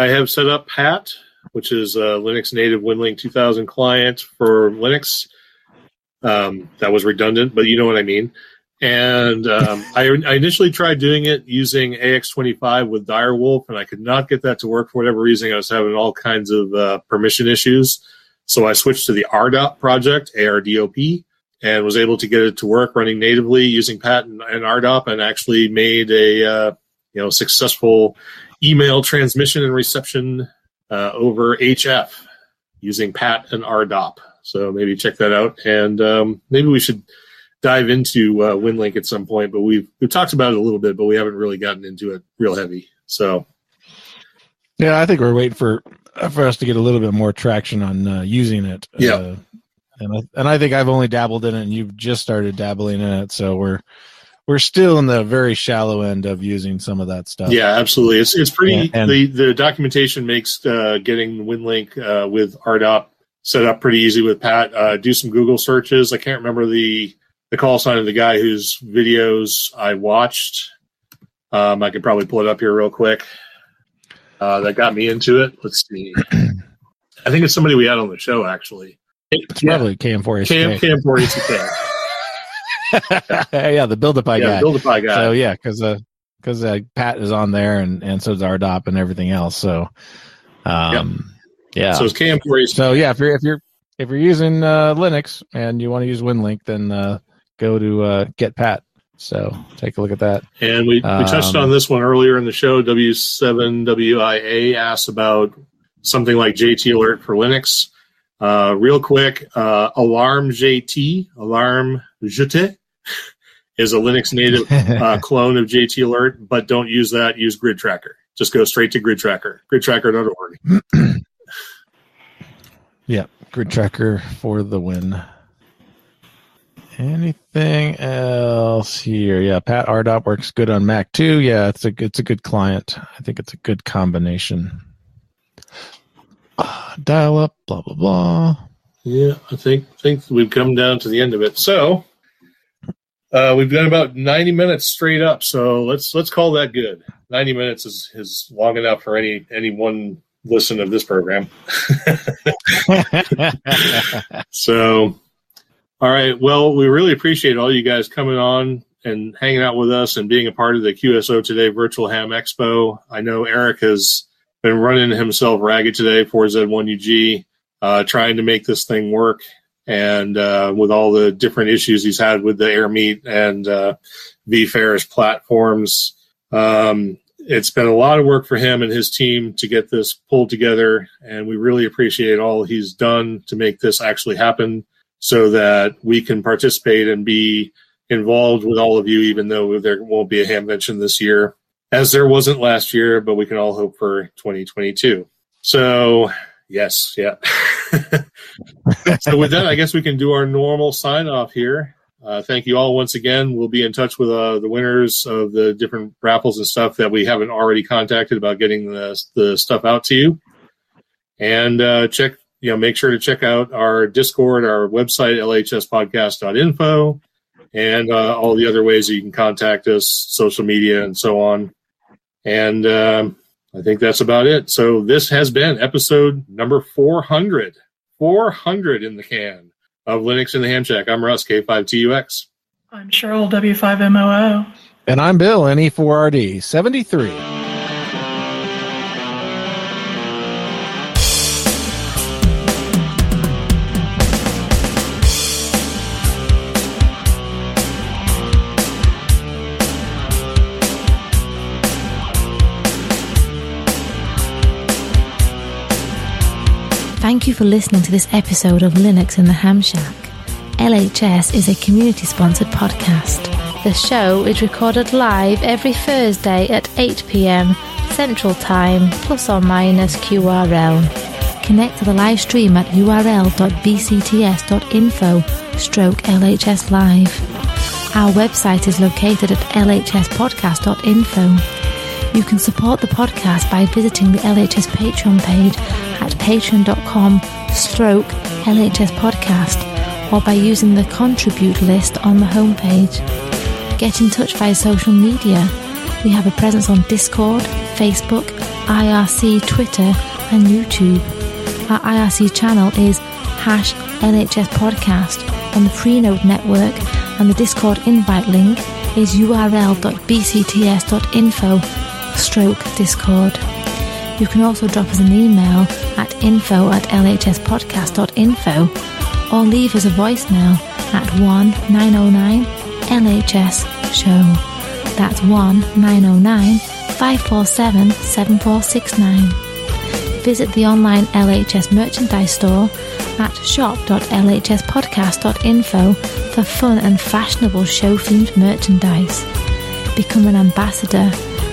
have set up Pat, which is a Linux native WinLink 2000 client for Linux. That was redundant, but you know what I mean. And I initially tried doing it using AX25 with Direwolf, and I could not get that to work for whatever reason. I was having all kinds of permission issues. So I switched to the RDOP project, ARDOP, and was able to get it to work running natively using Pat and RDOP, and actually made a successful email transmission and reception over HF using Pat and RDOP. So maybe check that out. And maybe we should dive into WinLink at some point, but we've talked about it a little bit, but we haven't really gotten into it real heavy. So yeah, I think we're waiting for us to get a little bit more traction on using it. Yeah. And I think I've only dabbled in it, and you've just started dabbling in it. So we're still in the very shallow end of using some of that stuff. Yeah, absolutely. It's pretty. And the documentation makes getting WinLink with RDOP set up pretty easy with Pat. Do some Google searches. I can't remember the call sign of the guy whose videos I watched. I could probably pull it up here real quick. That got me into it. Let's see. I think it's somebody we had on the show, actually. It's probably KM4HK. KM4HK. Yeah, the Build a Pie guy. So yeah, because Pat is on there, and so is RDOP and everything else. So yeah. So it's KM4. So yeah, if you're using Linux and you want to use WinLink, then go to Get Pat. So take a look at that. And we touched on this one earlier in the show. W7WIA asks about something like JT Alert for Linux. Real quick, Alarm JT is a Linux native clone of JT Alert, but don't use that. Use Grid Tracker. Just go straight to Grid Tracker, gridtracker.org. Yeah, Grid Tracker for the win. Anything else here? Yeah, Pat RDOT works good on Mac too. Yeah, it's a good client. I think it's a good combination. Dial up, blah blah blah. Yeah, I think we've come down to the end of it. So we've done about 90 minutes straight up. So let's call that good. 90 minutes is long enough for any one listen of this program. So. All right. Well, we really appreciate all you guys coming on and hanging out with us and being a part of the QSO Today Virtual Ham Expo. I know Eric has been running himself ragged today, 4Z1UG, trying to make this thing work. And with all the different issues he's had with the AirMeet and vFairs platforms, it's been a lot of work for him and his team to get this pulled together. And we really appreciate all he's done to make this actually happen, so that we can participate and be involved with all of you, even though there won't be a Hamvention this year, as there wasn't last year, but we can all hope for 2022. So, yes, yeah. So with that, I guess we can do our normal sign-off here. Thank you all once again. We'll be in touch with the winners of the different raffles and stuff that we haven't already contacted about getting the stuff out to you. And make sure to check out our Discord, our website, lhspodcast.info, and all the other ways that you can contact us, social media, and so on. And I think that's about it. So this has been episode number 400. 400 in the can of Linux in the Ham Shack. I'm Russ, K5TUX. I'm Cheryl, W5MOO. And I'm Bill, NE4RD, 73. Thank you for listening to this episode of Linux in the Ham Shack. LHS is a community-sponsored podcast. The show is recorded live every Thursday at 8 p.m. Central Time, plus or minus QRL. Connect to the live stream at url.bcts.info/LHS live. Our website is located at lhspodcast.info. You can support the podcast by visiting the LHS Patreon page at patreon.com/LHS podcast or by using the contribute list on the homepage. Get in touch via social media. We have a presence on Discord, Facebook, IRC, Twitter and YouTube. Our IRC channel is #LHS podcast on the Freenode network, and the Discord invite link is url.bcts.info/Discord. You can also drop us an email at info@lhspodcast.info or leave us a voicemail at 1-909-LHS-SHOW. That's 1-909-547-7469. Visit the online LHS merchandise store at shop.lhspodcast.info for fun and fashionable show-themed merchandise. Become an ambassador